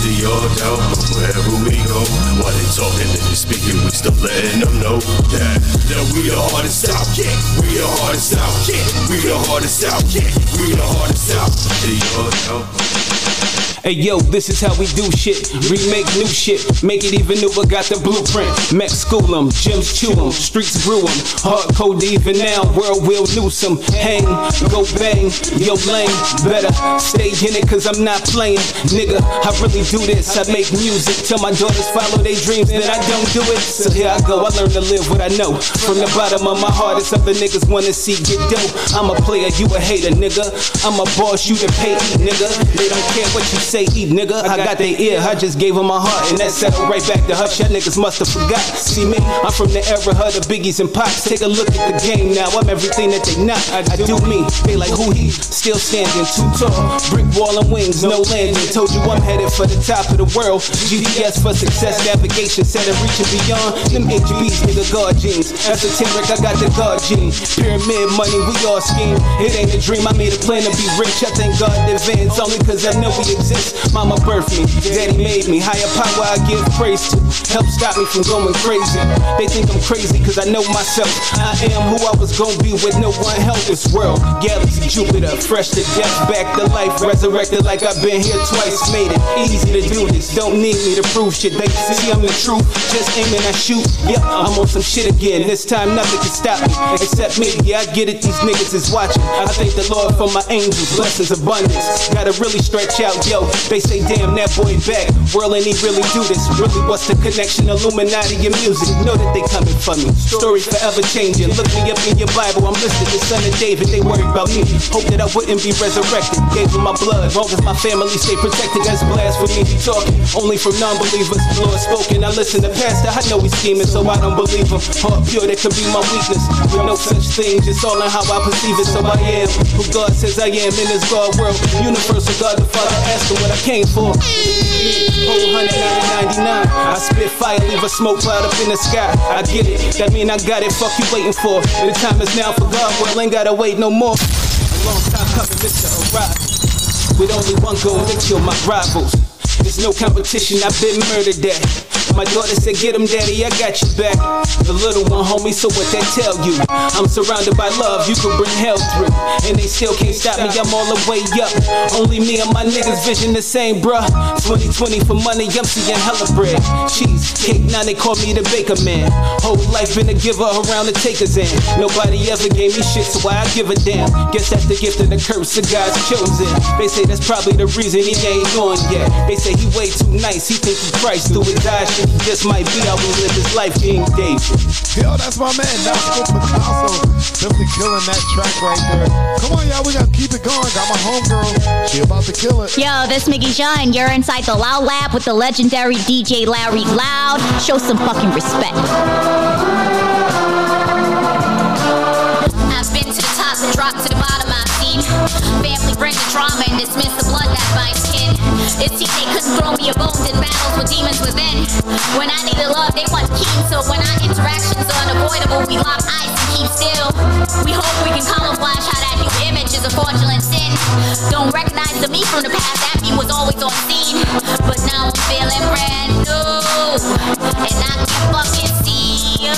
The yard out wherever we go. While they talking and they speaking, we still letting them know that we the hardest out, yeah. We the hardest out, yeah. We the hardest out, yeah. We the hardest out. The yard out. Hey yo, this is how we do shit. Remake new shit, make it even newer. Got the blueprint. Mech school 'em, gyms chew 'em, streets brew 'em. Hard code even now, world will lose 'em. Hang, go bang, yo lame. Better stay in it cause I'm not playing, nigga. I really do this, I make music. Tell my daughters follow their dreams, then I don't do it. So here I go, I learn to live what I know. From the bottom of my heart, it's something niggas wanna see get dope. I'm a player, you a hater, nigga. I'm a boss, you the payee, nigga. They don't care what you say, eat, nigga. I got their ear, I just gave them my heart, and that settled right back to her. Y'all niggas must have forgot. See me, I'm from the era of the Biggies and Pops. Take a look at the game now, I'm everything that they not. I do me, they like who he, still standing, too tall. Brick wall and wings, no landing. Told you I'm headed for the top of the world. GPS for success, navigation, set of reaching beyond. Them HBs, nigga, guard jeans. After 10 Rick, I got the guard gene. Pyramid money, we all scheme. It ain't a dream, I made a plan to be rich. I thank God in advance, only cause I know we exist. race. Mama birthed me, daddy made me. Higher power I give praise to, help stop me from going crazy. They think I'm crazy cause I know myself. I am who I was gonna be with no one help. This world, galaxy, Jupiter, fresh to death, back to life, resurrected like I've been here twice. Made it easy to do this, don't need me to prove shit. They see I'm the truth, just aim and I shoot. Yep, I'm on some shit again, this time nothing can stop me except me. Yeah, I get it, these niggas is watching. I thank the Lord for my angels, blessings abundance. Gotta really stretch out, yo. They say damn that boy back, world ain't he really do this. Really what's the connection, Illuminati and music? Know that they coming for me, story forever changing. Look me up in your Bible, I'm listed the son of David. They worry about me, hope that I wouldn't be resurrected. Gave them my blood, long as my family stay protected. That's blasphemy, he talking only from non-believers. Lord spoken, I listen to pastor, I know he's scheming so I don't believe him. Heart pure, that could be my weakness, with no such thing, just all in how I perceive it. So I am who God says I am in this God world, universal God the Father. Ask him what I came for. Whole 199, I spit fire, leave a smoke cloud up in the sky. I get it, that mean I got it, fuck you waiting for. The time is now for God, well ain't gotta wait no more. A long time coming, Mr. Arrive, with only one goal, to kill my rivals. There's no competition, I've been murdered at. My daughter said, get him daddy, I got you back. The little one, homie, so what that tell you? I'm surrounded by love, you can bring hell through. And they still can't stop me, I'm all the way up. Only me and my niggas vision the same, bruh. 2020 for money, I'm seeing hella bread. Cheese, cake, now they call me the baker man. Whole life been a giver around the taker's end. Nobody ever gave me shit, so I give a damn. Guess that's the gift and the curse of God's chosen. They say that's probably the reason he ain't on yet. They say he way too nice, he think he Christ through his eyes. He just might be how we live his life, King David. Yo, that's my man, that's Scoop Picasso. Simply killing that track right there. Come on, y'all, we gotta keep it going. Got my homegirl, she about to kill it. Yo, this Mickey Jean, you're inside the Loud Lab with the legendary DJ Larry Loud. Show some fucking respect. I've been to the top and dropped to the bottom, I've seen family bring the drama and dismiss the blood that binds skin. This team, they couldn't throw me a bone in battles with demons within. When I needed love, they want keen. So when our interactions are unavoidable, we lock eyes and keep still. We hope we can camouflage how that new image is a fraudulent sin. Don't recognize the me from the past, that me was always on scene. But now I'm feeling brand new, and I can fucking see you.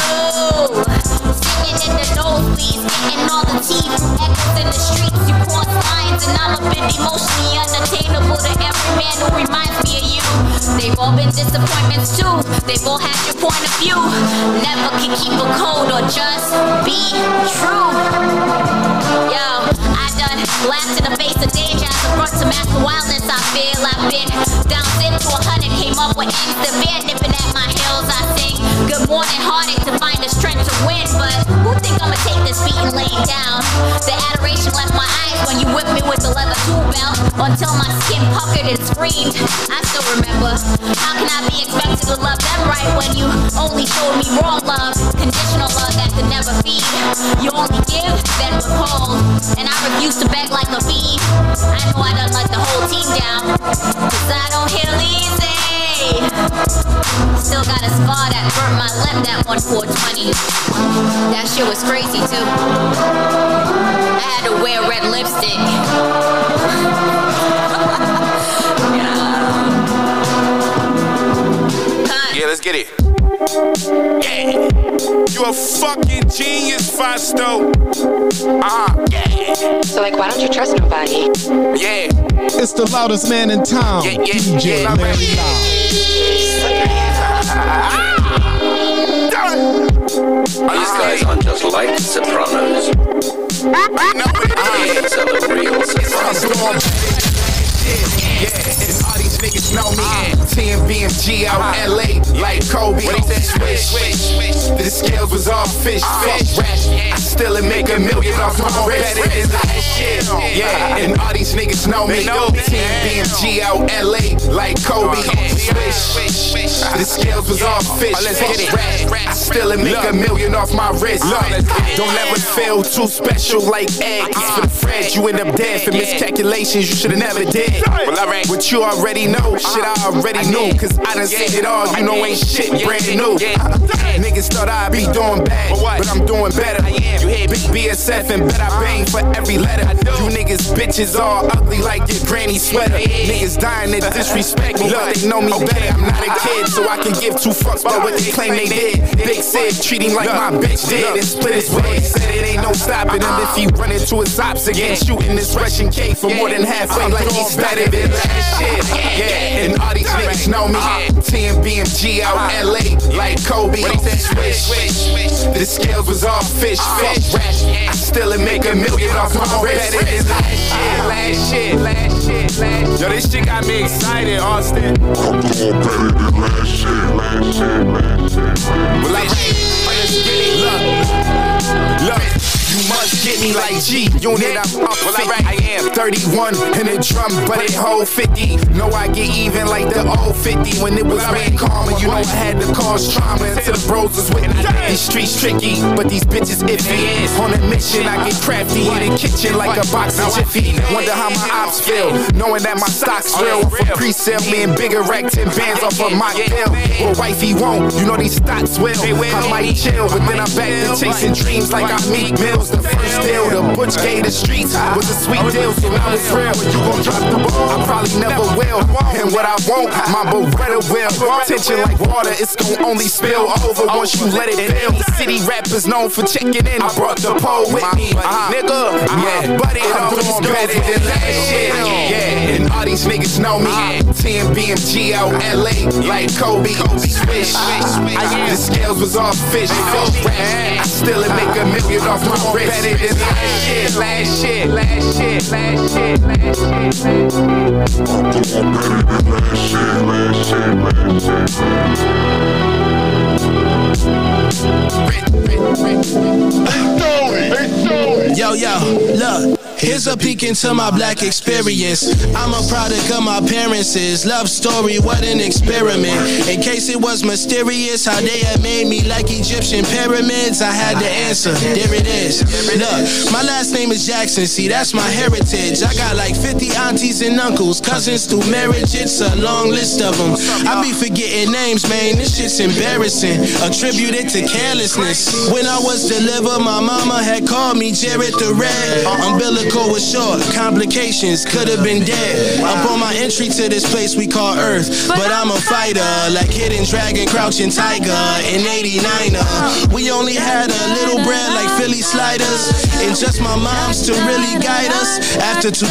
Singing in the nosebleeds, getting all the teeth. Echoes in the streets, you cross lines, and I've been emotionally unattainable to every man who reminds me of you. They've all been disappointments too, they've all had your point of view. Never can keep a code or just be true. Yo, I done laughed in the face of danger as a front to master wildness. I feel I've been down since 400, came up with ends severe, nipping at my heels. I sing good morning, heartache to find the strength to win. But who think I'ma take this beating laying down? The adoration left my eyes when you whipped me with the leather tool belt until my skin puckered and screamed. I still remember. How can I be expected to love them right when you only showed me raw love, conditional love that could never feed? You only give, then withhold, and I refuse to beg like a fiend. I know I done let the whole team down, 'cause I don't heal easy. Still got a scar that burnt my lip, that 1420. That shit was crazy too. I had to wear red lipstick. Yeah, let's get it. Yeah. You a fucking genius, Fosto. Yeah. So, like, why don't you trust nobody? Yeah. It's the loudest man in town. Yeah, yeah, DJ yeah, Larry Loud. These guys aren't just like Sopranos. These are the real Sopranos. Yeah, and all these niggas know me. TMBMG out LA, like Kobe. What is that? Switch. The scales was all fish. I still make $1 million off my wrist. Yeah, and all these niggas know me. TMBMG out LA, like Kobe. Switch. The scales was all fish. I still make $1 million off my wrist. Don't ever feel too special like eggs. For the Fred, you end up dead. For miscalculations, you should've never did. Well, alright, what you already know. shit I already knew, cause I done seen it all, you know ain't shit brand new. Niggas thought I'd be doing bad, but I'm doing better. Big BSF and bet I bang for every letter. You niggas bitches all ugly like your granny sweater. Niggas dying to disrespect me, look, they know me better. I'm not a kid, so I can give two fucks about what they claim they did. Big Sid treating like my bitch did and split his way. Said it ain't no stopping him if he run into his ops again. Shooting this Russian cake for more than halfway like he started it last year. Yeah, and all these niggas know me. TMBMG out LA like Kobe. The scales was all fish. I still make $1 million off my wrist. Better than last shit. Yo, this shit got me excited, Austin. I'm doing better than last shit. Like, look. You must get me like G-Unit, I'm up like I am 31 in the drum, but it hold 50. Know I get even like the old 50 when it was rain calm, and you know I had to cause trauma until the bros was with me. These streets tricky, but these bitches iffy. On a mission, I get crafty in the kitchen like a box of Jiffy. Wonder how my ops feel, knowing that my stock's real. For pre-sale, me and Bigger Rack 10 bands off of my bill. Well, wifey won't, you know these stocks will. I might chill, but then I'm back to chasing dreams like I meet Mills. The first deal, the butch gave the streets was a sweet deal, so now it's real. You gon' drop the ball, I probably never will. And what I want, my Beretta will. Tension like water, it's gon' only spill over once you let it fill. City rappers known for checking in. I brought the pole with me, nigga. Yeah, but it all is better than last shit. Yeah, and all these niggas know me. TMBMG out LA like Kobe. The scales was all fish. I still make $1 million off my. Better than last shit. I'm doing better than last shit. Yo, look. Here's a peek into my black experience. I'm a product of my parents' love story, what an experiment. In case it was mysterious how they had made me like Egyptian pyramids, I had the answer, there it is. Look, my last name is Jackson, see that's my heritage. I got like 50 aunties and uncles, cousins through marriage, it's a long list of them. I be forgetting names, man, this shit's embarrassing. Attributed to carelessness. When I was delivered, my mama had called me Jared the Red. Umbilical was short, complications, could have been dead. Up on my entry to this place we call Earth, but I'm a fighter, like Hidden Dragon, Crouching Tiger, and 89er. We only had a little bread like Philly sliders, and just my moms to really guide us. After 2000,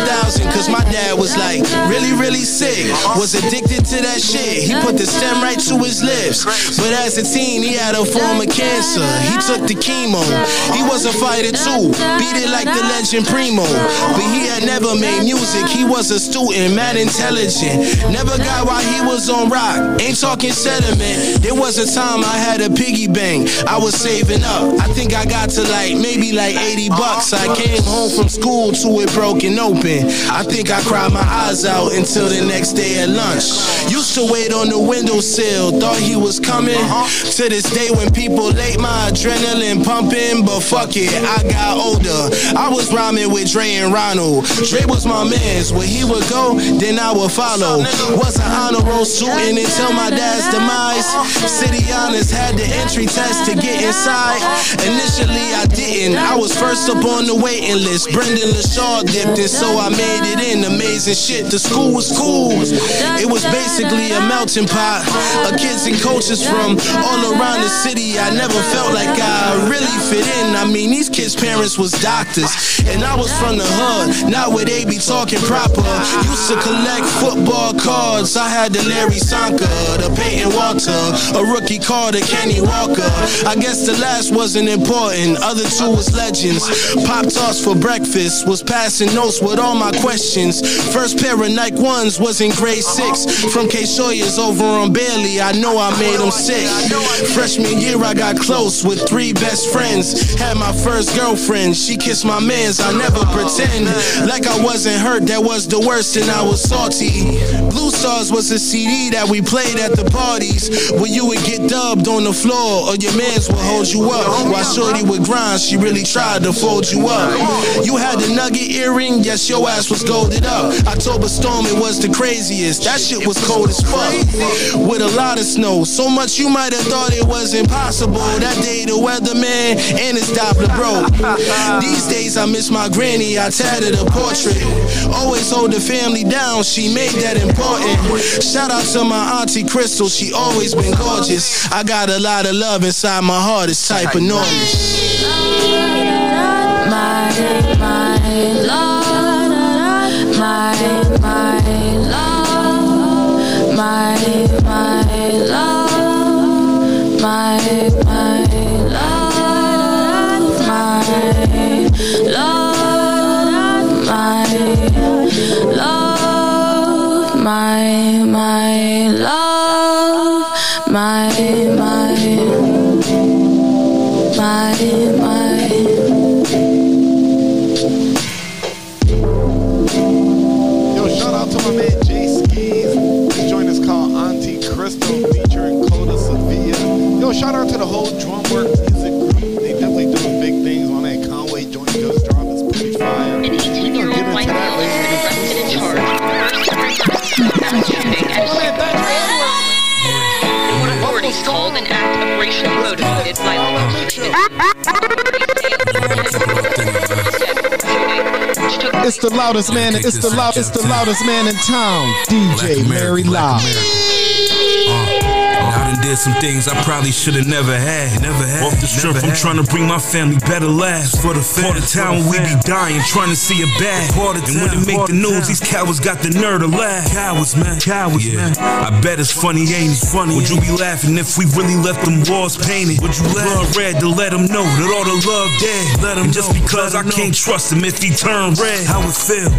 cause my dad was like really sick, was addicted to that shit. He put the stem right to his lips, but as a teen he had a form of cancer. He took the chemo, he was a fighter too, beat it like the legend Primo. But he had never made music, he was a student, mad intelligent. Never got why he was on rock, ain't talking sediment. There was a time I had a piggy bank, I was saving up. I think I got to maybe $80. I came home from school to it broken open. I think I cried my eyes out until the next day at lunch. Used to wait on the windowsill, thought he was coming. To this day when people late, my adrenaline pumping. But fuck it, I got older, I was rhyming with Dre and Ronald. Dre was my man's, where he would go, then I would follow. Was an honor roll shooting until my dad's demise. City honors had the entry test to get inside. Initially I didn't, I was first up on the waiting list. Brendan LaShaw dipped and so I made it in. Amazing shit, the school was cool. It was basically a melting pot of kids and coaches from all around the city. I never felt like I really fit in. I mean these kids' parents was doctors, and I was from the hood, not where they be talking proper. Used to collect football cards, I had the Larry Sanka, the Peyton Walter, a rookie card, the Kenny Walker. I guess the last wasn't important, other two was legends. Pop-Tarts for breakfast, was passing notes with all my questions. First pair of Nike ones was in grade 6, from K. Sawyer's over on Bailey, I know I made them sick. Freshman year I got close with 3 best friends, had my first girlfriend, she kissed my mans, I never pretend like I wasn't hurt, that was the worst and I was salty. Blue Stars was a CD that we played at the parties, where you would get dubbed on the floor or your mans would hold you up while shorty would grind, she really tried to fold you up. You had the nugget earring, yes, your ass was golded up. October storm, it was the craziest. That shit was cold as fuck, with a lot of snow, so much you might have thought it was impossible. That day the weatherman and his Doppler broke. These days I miss my granny, I tatted a portrait. Always hold the family down, she made that important. Shout out to my auntie Crystal, she always been gorgeous. I got a lot of love inside my heart, it's type enormous. Shout out to the whole drum work music group. They definitely doing big things on that. Conway joint does drum. It's pretty fire. We're gonna get into that later. One already stalled an act of racial motivated violence. It's the loudest man. It's the loudest man in town. DJ Mary Loud. I done did some things I probably should've never had. Off the strip, I'm trying to bring my family better laughs. For the fam, the town we be dying, trying to see a bag. And when it make the news, these cowards got the nerve to laugh. Cowards, man. I bet it's funny, ain't it? Funny. Would you be laughing if we really left them walls painted? Would you laugh? Blood red to let them know that all the love dead. Let them just know, because I can't trust him if he turn red. How it feel?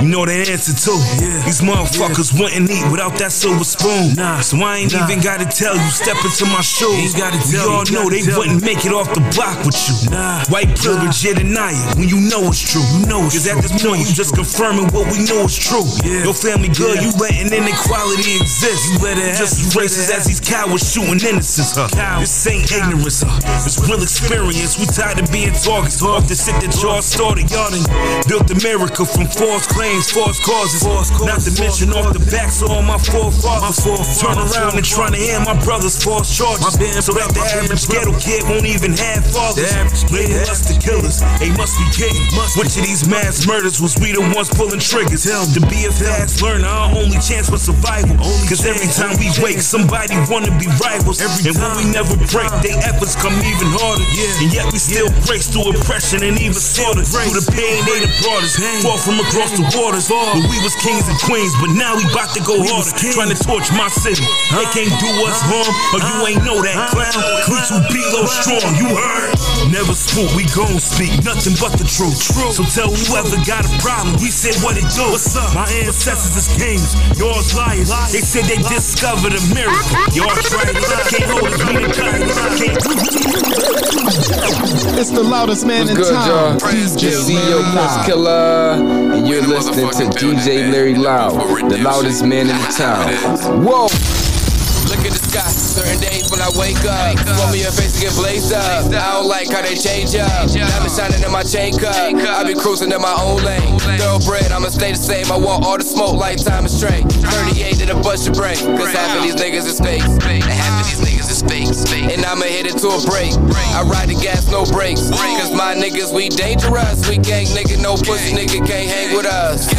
You know the answer too. Yeah. These motherfuckers wouldn't eat without that silver spoon. Nah, so I ain't even gotta tell you, step into my shoes. We all know they wouldn't make it off the block with you. White privilege, you deny it when you know it's true. Cause at this point, you just confirming what we know is true. Your family good, you letting inequality exist. You let it just as racist as these cowards shooting innocents. This ain't ignorance, it's real experience. We tired of being targets off the shit that y'all started. Y'all done built America from false claims, false causes. Not to mention off the backs of all my forefathers. Turn around and trying to end my brother's false charges, so that the average ghetto kid won't even have fathers. Label us the killers, they must be kidding. Which of these mass murders was we the ones pulling triggers? To be a fast learner, our only chance was survival. Cause every time we wake, somebody wanna be rivals. And when we never break, they efforts come even harder. And yet we still break through oppression and even slaughter. Through the pain they done brought us, fought from across the waters. But we was kings and queens, but now we bout to go harder. Trying to torch my city. They can't do us harm, or you ain't know that clown. We too below strong, you heard? Never spook, we gon' speak nothing but the truth. So tell whoever got a problem, we said what it do. What's up? My ancestors is kings, yours liars. They said they discovered a miracle. Y'all try to lie, can't hold it, we can't. It's the loudest man in town. It's CEO Post Killer, and you're listening to DJ Larry Loud, the loudest man in town. Whoa! Look at the sky, certain days when I wake up. Want me your face to get blazed up. I don't like how they change up. I've been shining in my chain cup. I be cruising in my own lane. Thoroughbred, I'ma stay the same. I want all the smoke like time is straight. 38 in a bunch of break. Cause half of these niggas is fake. And I'ma hit it to a break. I ride the gas, no brakes. Cause my niggas, we dangerous. We gang nigga, no pussy nigga can't hang with us.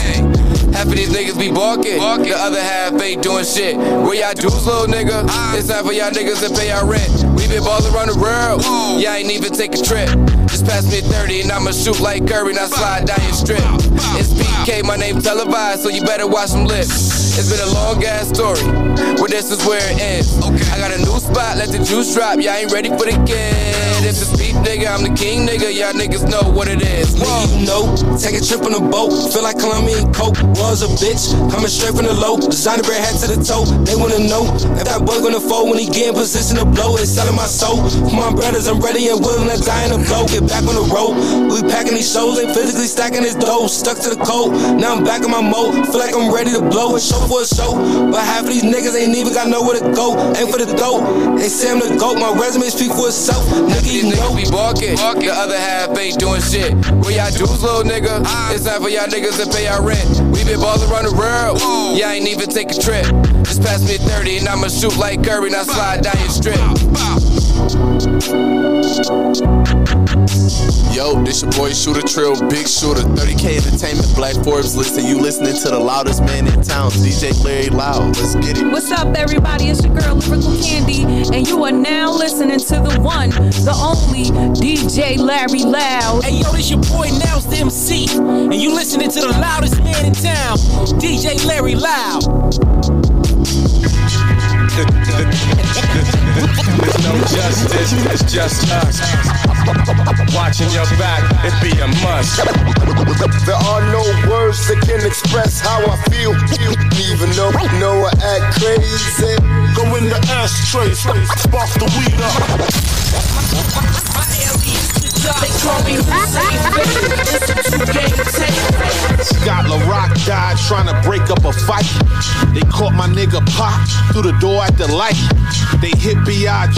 Half of these niggas be barking, the other half ain't doing shit. Where y'all dudes, little nigga? It's time for y'all niggas to pay our rent. We been ballin' around the world, y'all ain't even take a trip. Just pass me 30 and I'ma shoot like Curry and I slide down your strip. It's BK, my name televised, so you better watch them lips. It's been a long ass story, but this is where it ends. I got a new spot, let the juice drop, y'all ain't ready for the kid. If it's beef nigga, I'm the king nigga, y'all niggas know what it is. Whoa, you know, take a trip on a boat, feel like Columbia and Coke. Was a bitch, coming straight from the low. Designer bread hat to the toe, they wanna know if that boy gonna fold when he get in position to blow. They selling my my soul. For my brothers, I'm ready and willing to die in a blow. Get back on the road. We packing these shows and physically stacking this dough. Stuck to the code. Now I'm back in my mode. Feel like I'm ready to blow. A show for a show. But half of these niggas ain't even got nowhere to go. Ain't for the dope. They say I'm the GOAT. My resume speak for itself. Nigga, you know. These niggas be walking. The other half ain't doing shit. Where y'all dudes, little nigga? It's time for y'all niggas to pay our rent. We been ballin' around the world. Y'all ain't even take a trip. Just pass me 30 and I'ma shoot like Curry and I slide down your strip. Yo, this your boy Shooter Trill, Big Shooter, 30K Entertainment, Black Forbes List, and you listening to the loudest man in town, DJ Larry Loud. Let's get it. What's up, everybody? It's your girl, Lyrical Candy, and you are now listening to the one, the only, DJ Larry Loud. Hey, yo, this your boy, Now's the MC, and you listening to the loudest man in town, DJ Larry Loud. There's no justice, it's just us. Watching your back, it be a must. There are no words that can express how I feel. Even though I act crazy. Go in the ashtray, spark the weed up. My aliens, they call me Scott LaRock died trying to break up a fight. They caught my nigga Pop through the door at the light. They hit B.I.G.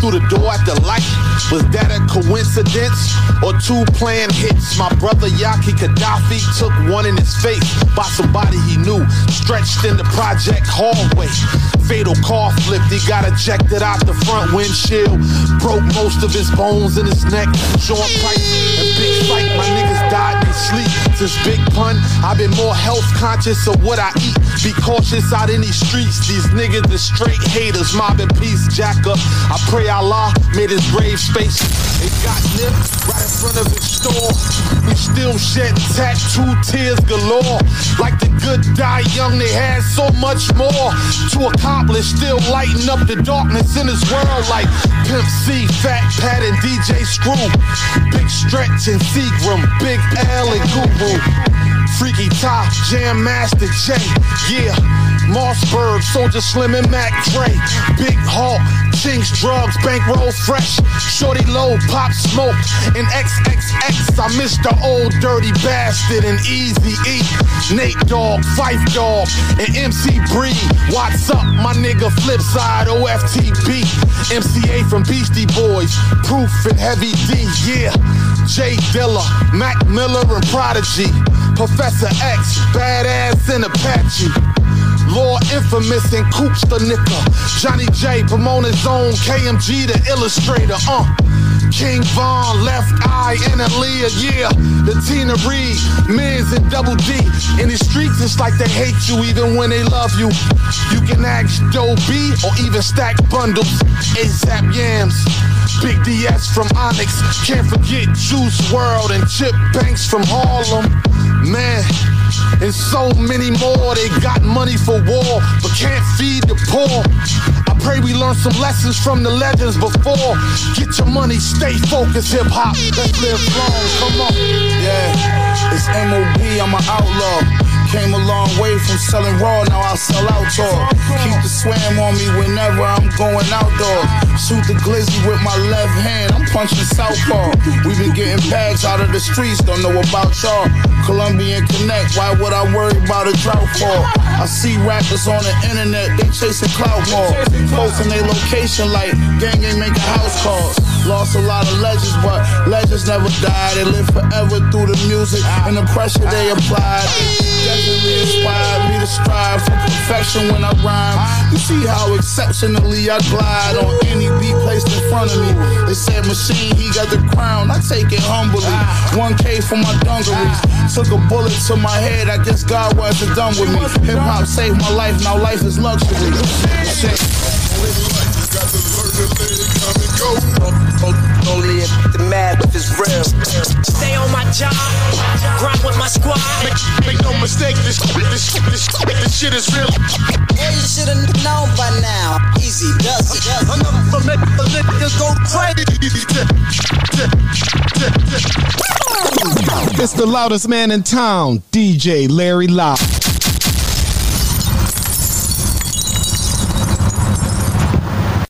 through the door at the light. Was that a coincidence or two planned hits? My brother Yaki Gaddafi took one in his face by somebody he knew, stretched in the project hallway. Fatal car flipped, he got ejected out the front windshield, broke most of his bones in his neck. Sean Price and Big Fight, my niggas died in sleep. Since Big Pun, I've been more health conscious of what I eat. Be cautious out in these streets, these niggas is straight haters. Mob and peace, jack up. I pray Allah made his grave space. They got nipped right in front of his store. We still shed tattoo tears galore. Like the good die young, they had so much more to accomplish. Still lighting up the darkness in this world like Pimp C, Fat Pat, and DJ Screw. Big Stretch and Seagram, Big L and Guru, Freaky Top, Jam Master J, yeah, Mossberg, Soldier Slim and Mac Dre, Big Hawk, Chinks, Drugs, Bankroll Fresh, Shorty Low, Pop Smoke, and XXX. I miss the old Dirty Bastard and Eazy-E, Nate Dogg, Fife Dogg, and MC Breed. What's up, my nigga Flipside, OFTB, MCA from Beastie Boys, Proof and Heavy D, yeah, Jay Dilla, Mac Miller and Prodigy, Professor X, Badass and Apache, Law Infamous and Coops the Nicker, Johnny J, Pomona Zone, KMG the Illustrator, King Von, Left Eye, and Aaliyah, yeah, the Tina Reid, Miz and Double D. In the streets it's like they hate you even when they love you. You can ask Doe B or even stack bundles, ASAP Yams, Big DS from Onyx, can't forget Juice WRLD and Chip Banks from Harlem, man. And so many more, they got money for war, but can't feed the poor. I pray we learn some lessons from the legends before. Get your money, stay focused, hip-hop, let's live long, come on. Yeah, it's M.O.B., I'm an outlaw. Came a long way from selling raw, now I sell outdoor. Keep the swam on me whenever I'm going outdoors. Shoot the glizzy with my left hand, I'm punching southpaw. We been getting bags out of the streets, don't know about y'all. Colombian Connect, why would I worry about a drought for? I see rappers on the internet, they chasing clout more. Posting their location like gang ain't making house calls. Lost a lot of legends, but legends never die. They live forever through the music and the pressure they applied. Definitely inspired me to strive for perfection when I rhyme. You see how exceptionally I glide on any beat placed in front of me. They said machine, he got the crown, I take it humbly. 1K for my dungarees, took a bullet to my head, I guess God wasn't done with me. Hip hop saved my life, now life is luxury. Shit. Got to learn to let it come and go. Only if the math is real. Stay on my job, grind with my squad. Make no mistake, this shit is real. Well, you should have known by now. Easy does it. Enough from it, the niggas go crazy. It's the loudest man in town, DJ Larry Loud.